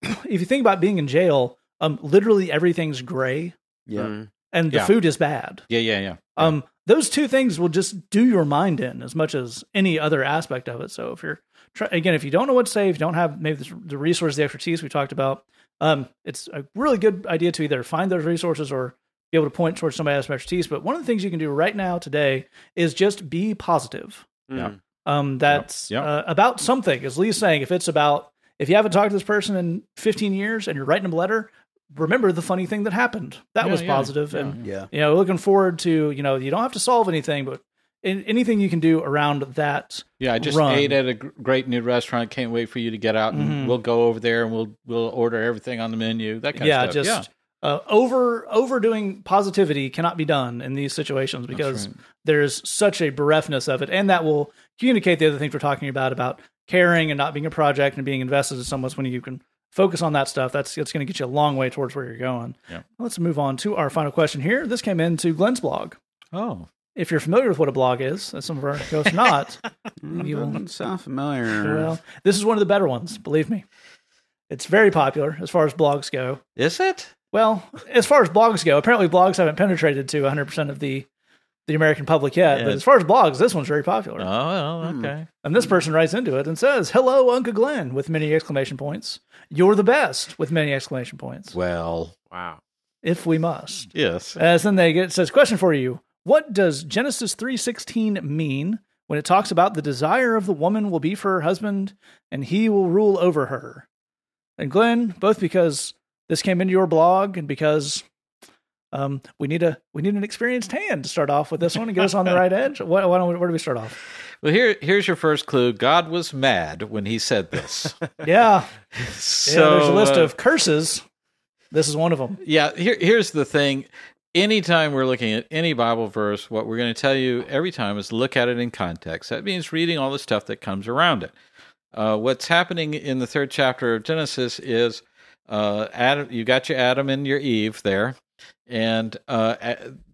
if you think about being in jail, literally everything's gray, and the food is bad. Those two things will just do your mind in as much as any other aspect of it. So if you're if you don't know what to say, if you don't have maybe the resources, the expertise we talked about, it's a really good idea to either find those resources or be able to point towards somebody else's expertise. But one of the things you can do right now today is just be positive. Yeah. About something, as Lee's saying, if you haven't talked to this person in 15 years and you're writing them a letter, remember the funny thing that happened. That was positive. You know, looking forward to, you know, you don't have to solve anything, but anything you can do around that. Yeah, I just ate at a great new restaurant. Can't wait for you to get out, and we'll go over there and we'll order everything on the menu. That kind of stuff. Overdoing positivity cannot be done in these situations because there's such a bereftness of it, and that will communicate the other things we're talking about caring and not being a project and being invested in someone. When you can focus on that stuff, that's going to get you a long way towards where you're going. Yeah. Let's move on to our final question here. This came into Glenn's blog. Oh. If you're familiar with what a blog is, as some of our ghosts not, you will sound familiar. Sure, well, this is one of the better ones, believe me. It's very popular as far as blogs go. Is it? Well, as far as blogs go, apparently blogs haven't penetrated to 100% of the American public yet, but as far as blogs, this one's very popular. Oh, okay. And this person writes into it and says, "Hello, Uncle Glenn," with many exclamation points. "You're the best," with many exclamation points. Well, wow. If we must. Yes. As then it says, "Question for you. What does Genesis 3:16 mean when it talks about the desire of the woman will be for her husband and he will rule over her?" And Glenn, both because this came into your blog and because we need an experienced hand to start off with this one and get us on the right edge. Where do we start off? Well, here's your first clue. God was mad when he said this. Yeah. So there's a list of curses. This is one of them. Yeah. Here's the thing. Anytime we're looking at any Bible verse, what we're going to tell you every time is look at it in context. That means reading all the stuff that comes around it. What's happening in the third chapter of Genesis is Adam. You got your Adam and your Eve there. And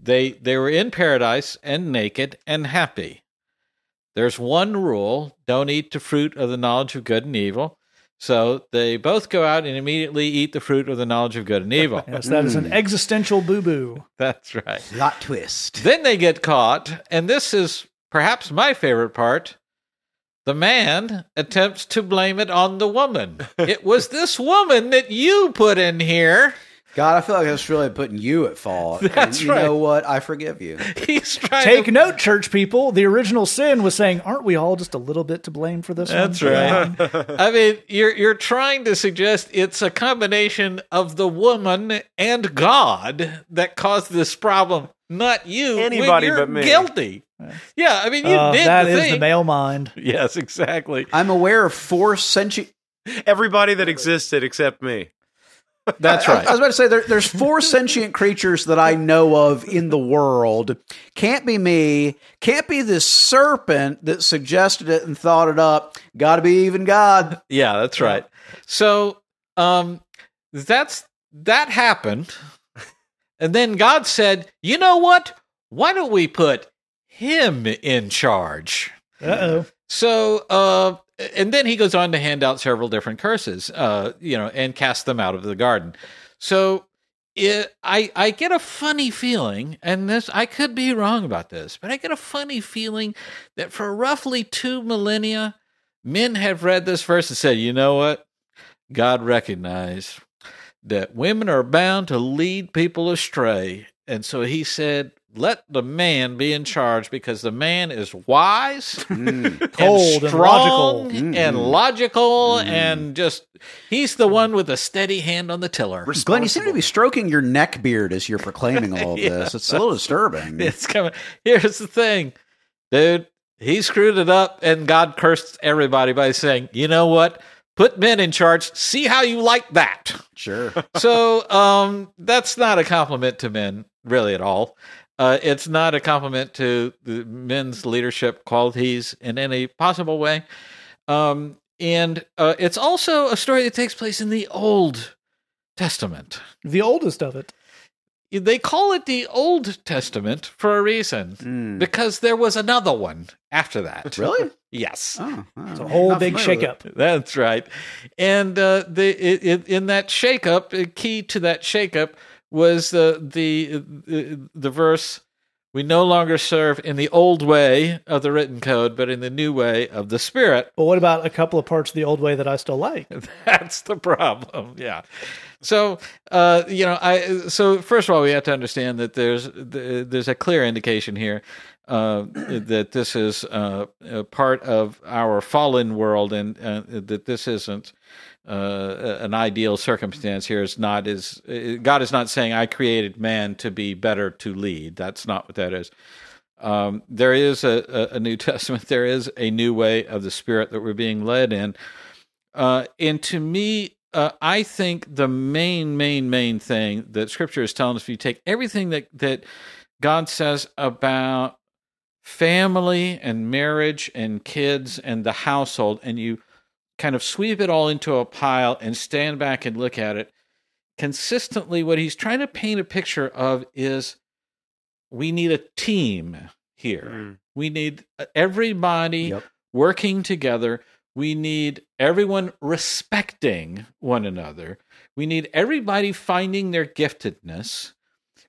they were in paradise and naked and happy. There's one rule: don't eat the fruit of the knowledge of good and evil. So they both go out and immediately eat the fruit of the knowledge of good and evil. Yes, that is an existential boo-boo. That's right. Plot twist. Then they get caught, and this is perhaps my favorite part. The man attempts to blame it on the woman. It was this woman that you put in here. God, I feel like that's really putting you at fault. That's right. You know what? I forgive you. He's trying Take note, church people. The original sin was saying, aren't we all just a little bit to blame for this one? That's right. I mean, you're trying to suggest it's a combination of the woman and God that caused this problem, not you. Anybody but me. Guilty. Yeah, I mean, you did that the thing. That is the male mind. Yes, exactly. I'm aware of 4 centuries. Everybody that existed except me. That's right. I was about to say, there's 4 sentient creatures that I know of in the world. Can't be me. Can't be this serpent that suggested it and thought it up. Got to be even God. Yeah, that's right. So that happened. And then God said, you know what? Why don't we put him in charge? Uh-oh. So, and then he goes on to hand out several different curses, and cast them out of the garden. So I get a funny feeling, and this I could be wrong about this, but I get a funny feeling that for roughly 2 millennia, men have read this verse and said, you know what? God recognized that women are bound to lead people astray. And so he said, let the man be in charge because the man is wise, cold, and strong, and logical, and just he's the one with a steady hand on the tiller. Glenn, you seem to be stroking your neck beard as you're proclaiming all of this. It's a little disturbing. It's coming. Here's the thing, dude. He screwed it up, and God cursed everybody by saying, "You know what? Put men in charge. See how you like that." Sure. So that's not a compliment to men, really, at all. It's not a compliment to the men's leadership qualities in any possible way. And it's also a story that takes place in the Old Testament. The oldest of it. They call it the Old Testament for a reason, because there was another one after that. Really? Yes. Oh, it's a whole big shakeup. That's right. And in that shakeup, the key to that shakeup was the verse, we no longer serve in the old way of the written code, but in the new way of the Spirit. But what about a couple of parts of the old way that I still like? That's the problem, yeah. So, so first of all, we have to understand that there's a clear indication here that this is a part of our fallen world, and that this isn't an ideal circumstance here. God is not saying I created man to be better to lead. That's not what that is. There is a New Testament. There is a new way of the Spirit that we're being led in. And to me, I think the main thing that Scripture is telling us, if you take everything that God says about family and marriage and kids and the household, and you kind of sweep it all into a pile and stand back and look at it, consistently what he's trying to paint a picture of is we need a team here. Mm. We need everybody working together. We need everyone respecting one another. We need everybody finding their giftedness.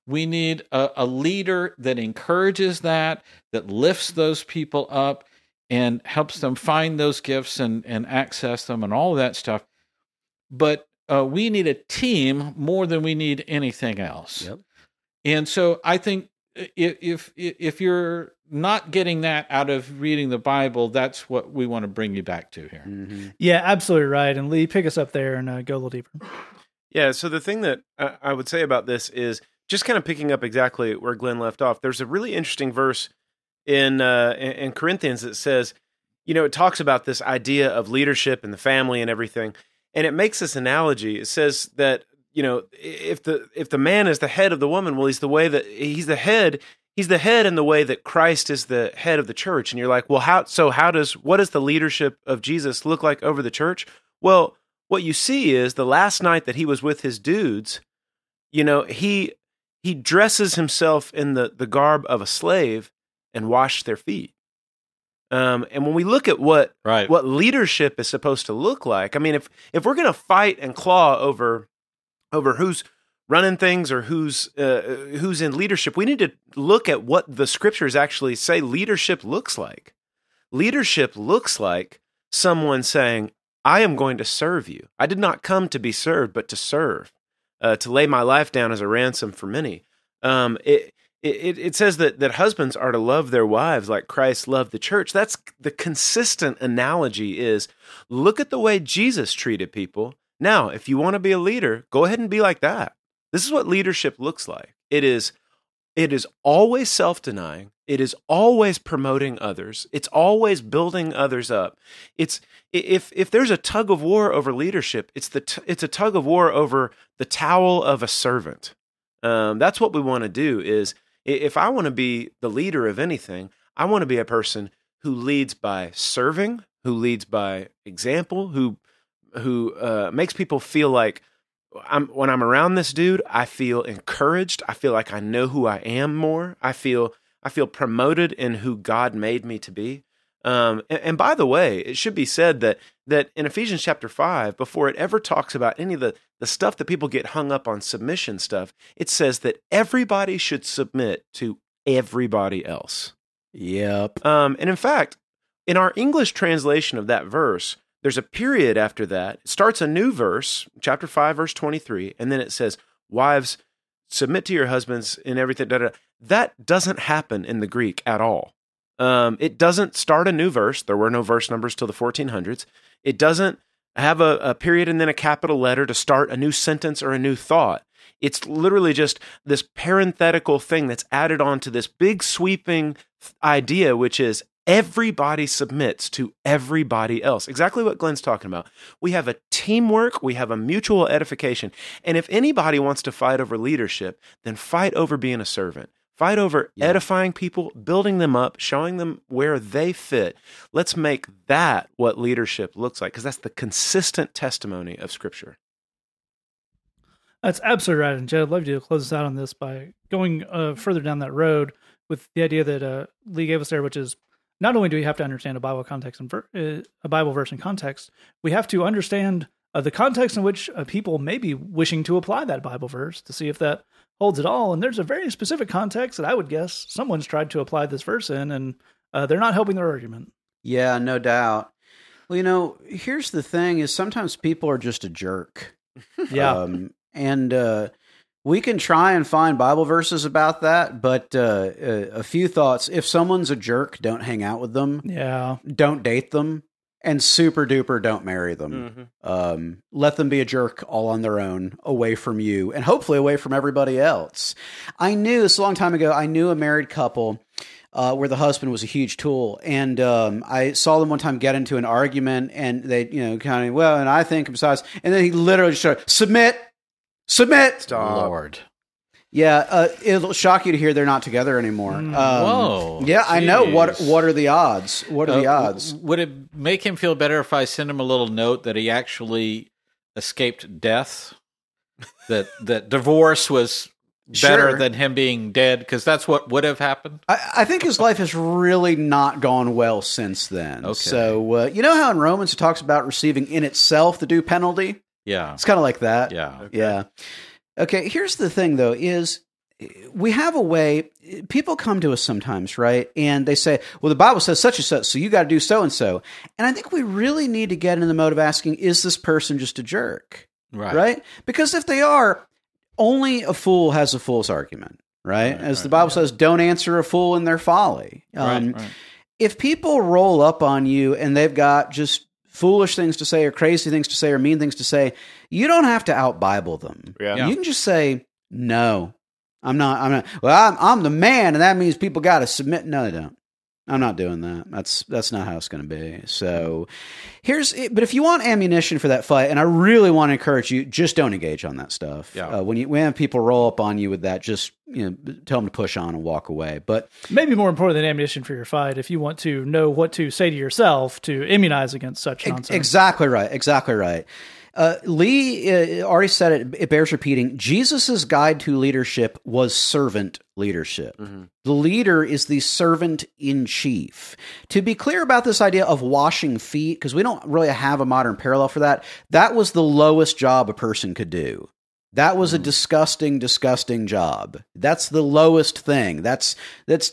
We need a leader that encourages that lifts those people up and helps them find those gifts and access them and all that stuff. But we need a team more than we need anything else. Yep. And so I think if you're not getting that out of reading the Bible, that's what we want to bring you back to here. Mm-hmm. Yeah, absolutely right. And Lee, pick us up there and go a little deeper. Yeah, so the thing that I would say about this is just kind of picking up exactly where Glenn left off. There's a really interesting verse in Corinthians that says, it talks about this idea of leadership and the family and everything. And it makes this analogy. It says that, if the man is the head of the woman, well, he's the head in the way that Christ is the head of the church. And you're like, well, what does the leadership of Jesus look like over the church? Well, what you see is the last night that he was with his dudes, he dresses himself in the garb of a slave and washed their feet. And when we look at what leadership is supposed to look like, I mean, if we're going to fight and claw over who's running things or who's in leadership, we need to look at what the Scriptures actually say leadership looks like. Leadership looks like someone saying, I am going to serve you. I did not come to be served, but to serve, to lay my life down as a ransom for many. It says that husbands are to love their wives like Christ loved the church. That's the consistent analogy is, look at the way Jesus treated people. Now, if you want to be a leader, go ahead and be like that. This is what leadership looks like. It is always self-denying. It is always promoting others. It's always building others up. It's if there's a tug of war over leadership, it's a tug of war over the towel of a servant. That's what we want to do is, if I want to be the leader of anything, I want to be a person who leads by serving, who leads by example, who makes people feel like when I'm around this dude, I feel encouraged. I feel like I know who I am more. I feel promoted in who God made me to be. And by the way, it should be said that in Ephesians chapter 5, before it ever talks about any of the stuff that people get hung up on submission stuff, it says that everybody should submit to everybody else. Yep. And in fact, in our English translation of that verse, there's a period after that. It starts a new verse, chapter 5, verse 23, and then it says, wives, submit to your husbands in everything. Da, da. That doesn't happen in the Greek at all. It doesn't start a new verse. There were no verse numbers till the 1400s. It doesn't have a period and then a capital letter to start a new sentence or a new thought. It's literally just this parenthetical thing that's added on to this big sweeping idea, which is everybody submits to everybody else. Exactly what Glenn's talking about. We have a teamwork, we have a mutual edification. And if anybody wants to fight over leadership, then fight over being a servant. Fight over edifying people, building them up, showing them where they fit. Let's make that what leadership looks like, because that's the consistent testimony of Scripture. That's absolutely right. And Jed, I'd love you to close us out on this by going further down that road with the idea that Lee gave us there, which is not only do we have to understand a Bible context and a Bible verse in context, we have to understand the context in which people may be wishing to apply that Bible verse to see if that holds it all. And there's a very specific context that I would guess someone's tried to apply this verse in, and they're not helping their argument. Yeah, no doubt. Well, here's the thing is sometimes people are just a jerk. Yeah. And we can try and find Bible verses about that, but a few thoughts. If someone's a jerk, don't hang out with them. Yeah. Don't date them. And super duper don't marry them. Mm-hmm. Let them be a jerk all on their own, away from you, and hopefully away from everybody else. I knew, this a long time ago, I knew a married couple where the husband was a huge tool. And I saw them one time get into an argument, and they, you know, kind of, well, and I think, besides, and then he literally just started, submit. Stop. Lord. Yeah, it'll shock you to hear they're not together anymore. Whoa. Yeah, geez. I know. What are the odds? What are the odds? Would it make him feel better if I send him a little note that he actually escaped death? That divorce was better than him being dead? Because that's what would have happened. I think his life has really not gone well since then. Okay. So, you know how in Romans it talks about receiving in itself the due penalty? Yeah. It's kind of like that. Yeah. Okay. Yeah. Okay, here's the thing, though, is we have a way, people come to us sometimes, right? And they say, well, the Bible says such and such, so you got to do so-and-so. And I think we really need to get in the mode of asking, is this person just a jerk? Right? Because if they are, only a fool has a fool's argument, right? As the Bible says, don't answer a fool in their folly. If people roll up on you and they've got just foolish things to say or crazy things to say or mean things to say, you don't have to out-Bible them. Yeah. You can just say, no, I'm not. Well, I'm the man, and that means people got to submit. No, they don't. I'm not doing that. That's not how it's going to be. So but if you want ammunition for that fight, and I really want to encourage you, just don't engage on that stuff. Yeah. When have people roll up on you with that, just tell them to push on and walk away. But maybe more important than ammunition for your fight, if you want to know what to say to yourself to immunize against such nonsense. Exactly right. Lee already said it. It bears repeating. Jesus's guide to leadership was servant leadership. Mm-hmm. The leader is the servant in chief. To be clear about this idea of washing feet, because we don't really have a modern parallel for that. That was the lowest job a person could do. That was a disgusting, disgusting job. That's the lowest thing. That's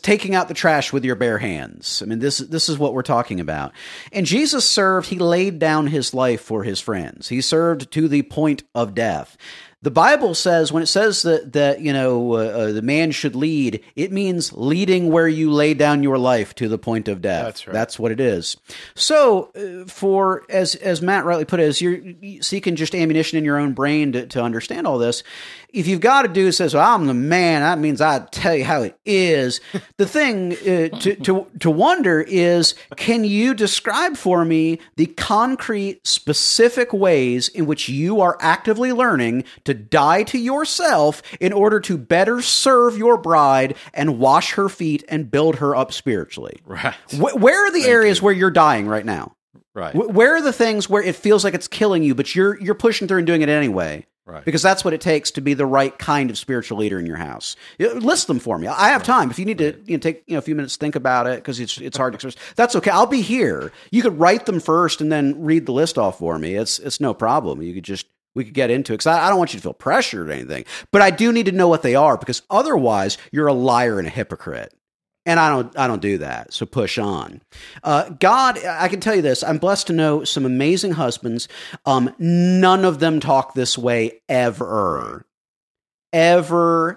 taking out the trash with your bare hands. I mean, this is what we're talking about. And Jesus served. He laid down his life for his friends. He served to the point of death. The Bible says, when it says that the man should lead, it means leading where you lay down your life to the point of death. That's right. That's what it is. So, for as Matt rightly put it, as you're seeking just ammunition in your own brain to understand all this, if you've got a dude who says, well, I'm the man, that means I tell you how it is. The thing to wonder is, can you describe for me the concrete, specific ways in which you are actively learning to die to yourself in order to better serve your bride and wash her feet and build her up spiritually? Right. Where are the areas where you're dying right now? Right. Where are the things where it feels like it's killing you, but you're pushing through and doing it anyway? Right. Because that's what it takes to be the right kind of spiritual leader in your house. List them for me. I have time. If you need to take a few minutes to think about it, because it's hard to express, that's okay. I'll be here. You could write them first and then read the list off for me. It's no problem. We could get into it, because I don't want you to feel pressured or anything. But I do need to know what they are, because otherwise you're a liar and a hypocrite. And I don't do that. So push on. God, I can tell you this. I'm blessed to know some amazing husbands. None of them talk this way ever. People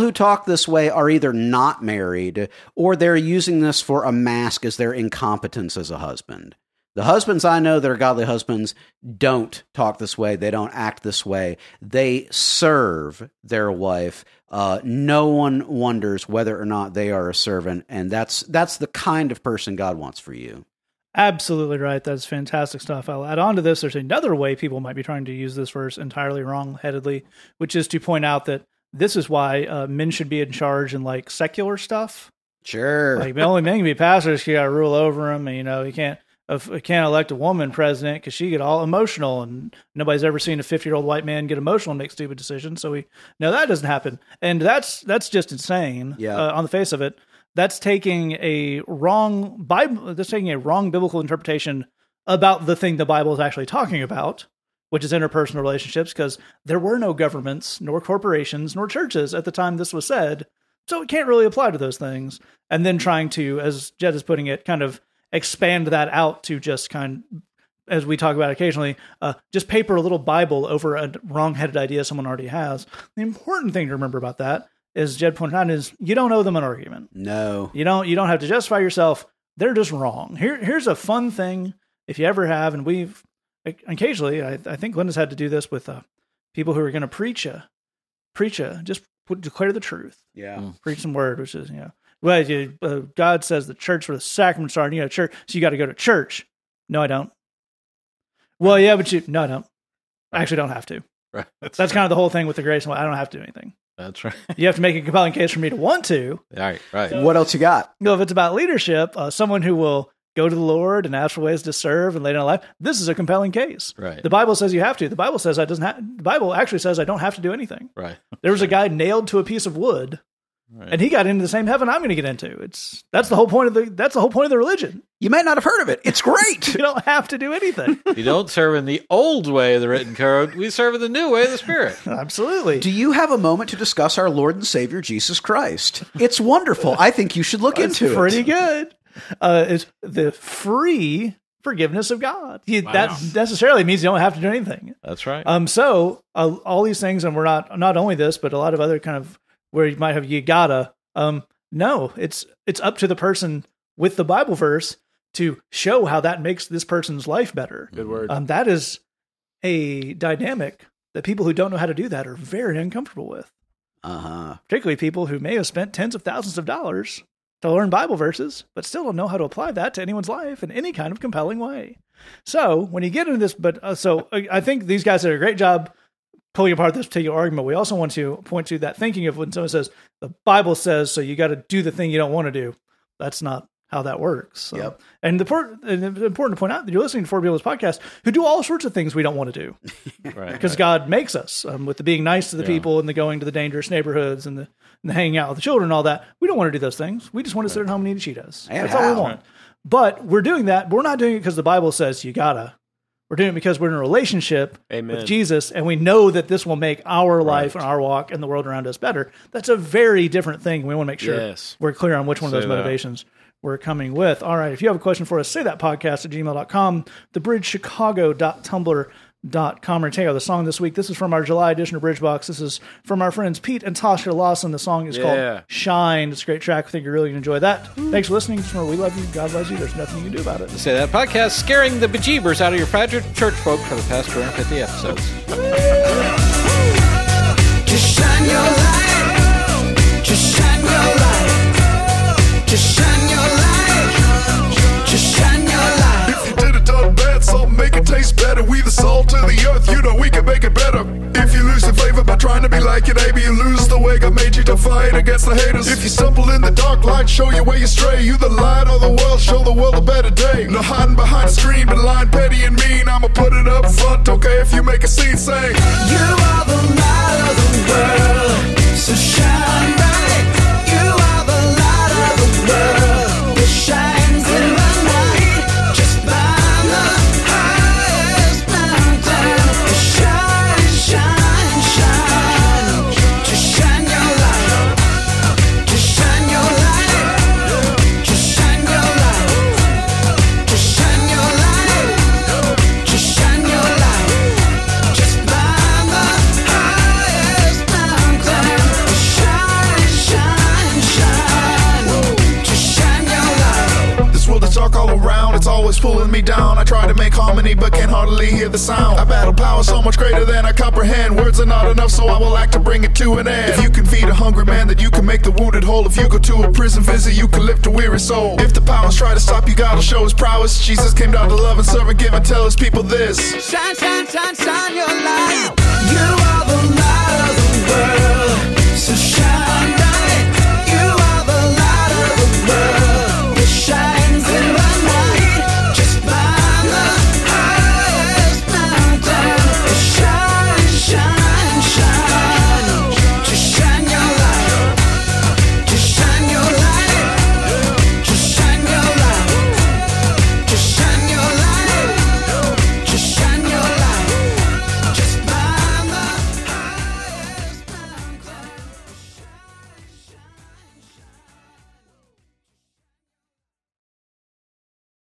who talk this way are either not married, or they're using this for a mask as their incompetence as a husband. The husbands I know that are godly husbands don't talk this way. They don't act this way. They serve their wife. No one wonders whether or not they are a servant, and that's the kind of person God wants for you. Absolutely right. That's fantastic stuff. I'll add on to this. There's another way people might be trying to use this verse entirely wrong-headedly, which is to point out that this is why men should be in charge in like secular stuff. Sure. Like, the only men can be pastors. You got to rule over them, and you can't. Can't elect a woman president because she get all emotional, and nobody's ever seen a 50-year-old white man get emotional and make stupid decisions. So that doesn't happen, and that's just insane. Yeah. On the face of it, that's taking a wrong Bible. That's taking a wrong biblical interpretation about the thing the Bible is actually talking about, which is interpersonal relationships. Because there were no governments, nor corporations, nor churches at the time this was said, so it can't really apply to those things. And then trying to, as Jed is putting it, kind of expand that out to just as we talk about occasionally, just paper a little Bible over a wrong-headed idea someone already has. The important thing to remember about that, as Jed pointed out, is you don't owe them an argument. No. You don't have to justify yourself. They're just wrong. Here's a fun thing, if you ever have, and we've occasionally, I think Glenn has had to do this with people who are going to preach. Just declare the truth. Yeah. Preach some word, which is, you know, well, God says the church where the sacraments are, and you know, church, so you got to go to church. No, I don't. Well, yeah, but you, no, I don't. I actually don't have to. Right. That's kind of the whole thing with the grace. I don't have to do anything. That's right. You have to make a compelling case for me to want to. All right, right. So, what else you got? You know, if it's about leadership, someone who will go to the Lord and ask for ways to serve and lay down a life, this is a compelling case. Right. The Bible says you have to. The Bible says the Bible actually says I don't have to do anything. Right. There was a guy nailed to a piece of wood, right, and he got into the same heaven I'm going to get into. That's the whole point of that's the whole point of the religion. You might not have heard of it. It's great. You don't have to do anything. You don't serve in the old way of the written code. We serve in the new way of the Spirit. Absolutely. Do you have a moment to discuss our Lord and Savior, Jesus Christ? It's wonderful. I think you should look into it. Pretty good. It's the free forgiveness of God. Wow. That necessarily means you don't have to do anything. That's right. So all these things, and we're not only this, but a lot of other kind of where you might have you gotta. No, it's up to the person with the Bible verse to show how that makes this person's life better. Good word. That is a dynamic that people who don't know how to do that are very uncomfortable with. Particularly people who may have spent tens of thousands of dollars to learn Bible verses, but still don't know how to apply that to anyone's life in any kind of compelling way. So when you get into this, I think these guys did a great job pulling apart this particular argument. We also want to point to that thinking of when someone says, the Bible says, so you got to do the thing you don't want to do. That's not how that works. So. Yep. And it's important to point out that you're listening to Four People's podcast who do all sorts of things we don't want to do. Right. Because God makes us with the being nice to the people and the going to the dangerous neighborhoods and the hanging out with the children and all that. We don't want to do those things. We just want to sit at home and eat Cheetos. And that's all we want. Right. But we're doing that. We're not doing it because the Bible says you gotta. We're doing it because we're in a relationship with Jesus, and we know that this will make our life and our walk and the world around us better. That's a very different thing. We want to make sure we're clear on which one of those motivations we're coming with. All right. If you have a question for us, say that podcast at gmail.com, thebridgechicago.tumblr.com. Or take out the song this week. This is from our July edition of Bridgebox. This is from our friends Pete and Tasha Lawson. The song is called Shine. It's a great track. I think you're really going to enjoy that. Thanks for listening. Just remember, we love you. God loves you. There's nothing you can do about it. Say that podcast, scaring the bejeebers out of your fragile church folk for the past 250 episodes. Just shine your light. Just shine your light. Just shine. Make it taste better. We the salt to the earth. You know we can make it better. If you lose the flavor by trying to be like it, maybe you lose the way God made you to fight against the haters. If you stumble in the dark light, show you where you stray. You the light of the world, show the world a better day. No hiding behind a screen, but lying petty and mean. I'ma put it up front, okay, if you make a scene, say you are the light of the world, so shine bright. You are the light of the world, that shines in the night. Just by the pulling me down. I try to make harmony but can hardly hear the sound. I battle power so much greater than I comprehend. Words are not enough, so I will act to bring it to an end. If you can feed a hungry man, then you can make the wounded whole. If you go to a prison visit, you can lift a weary soul. If the powers try to stop you, God will show his prowess. Jesus came down to love and serve and give and tell his people this. Shine, shine, shine, shine your light. You are the light of the world.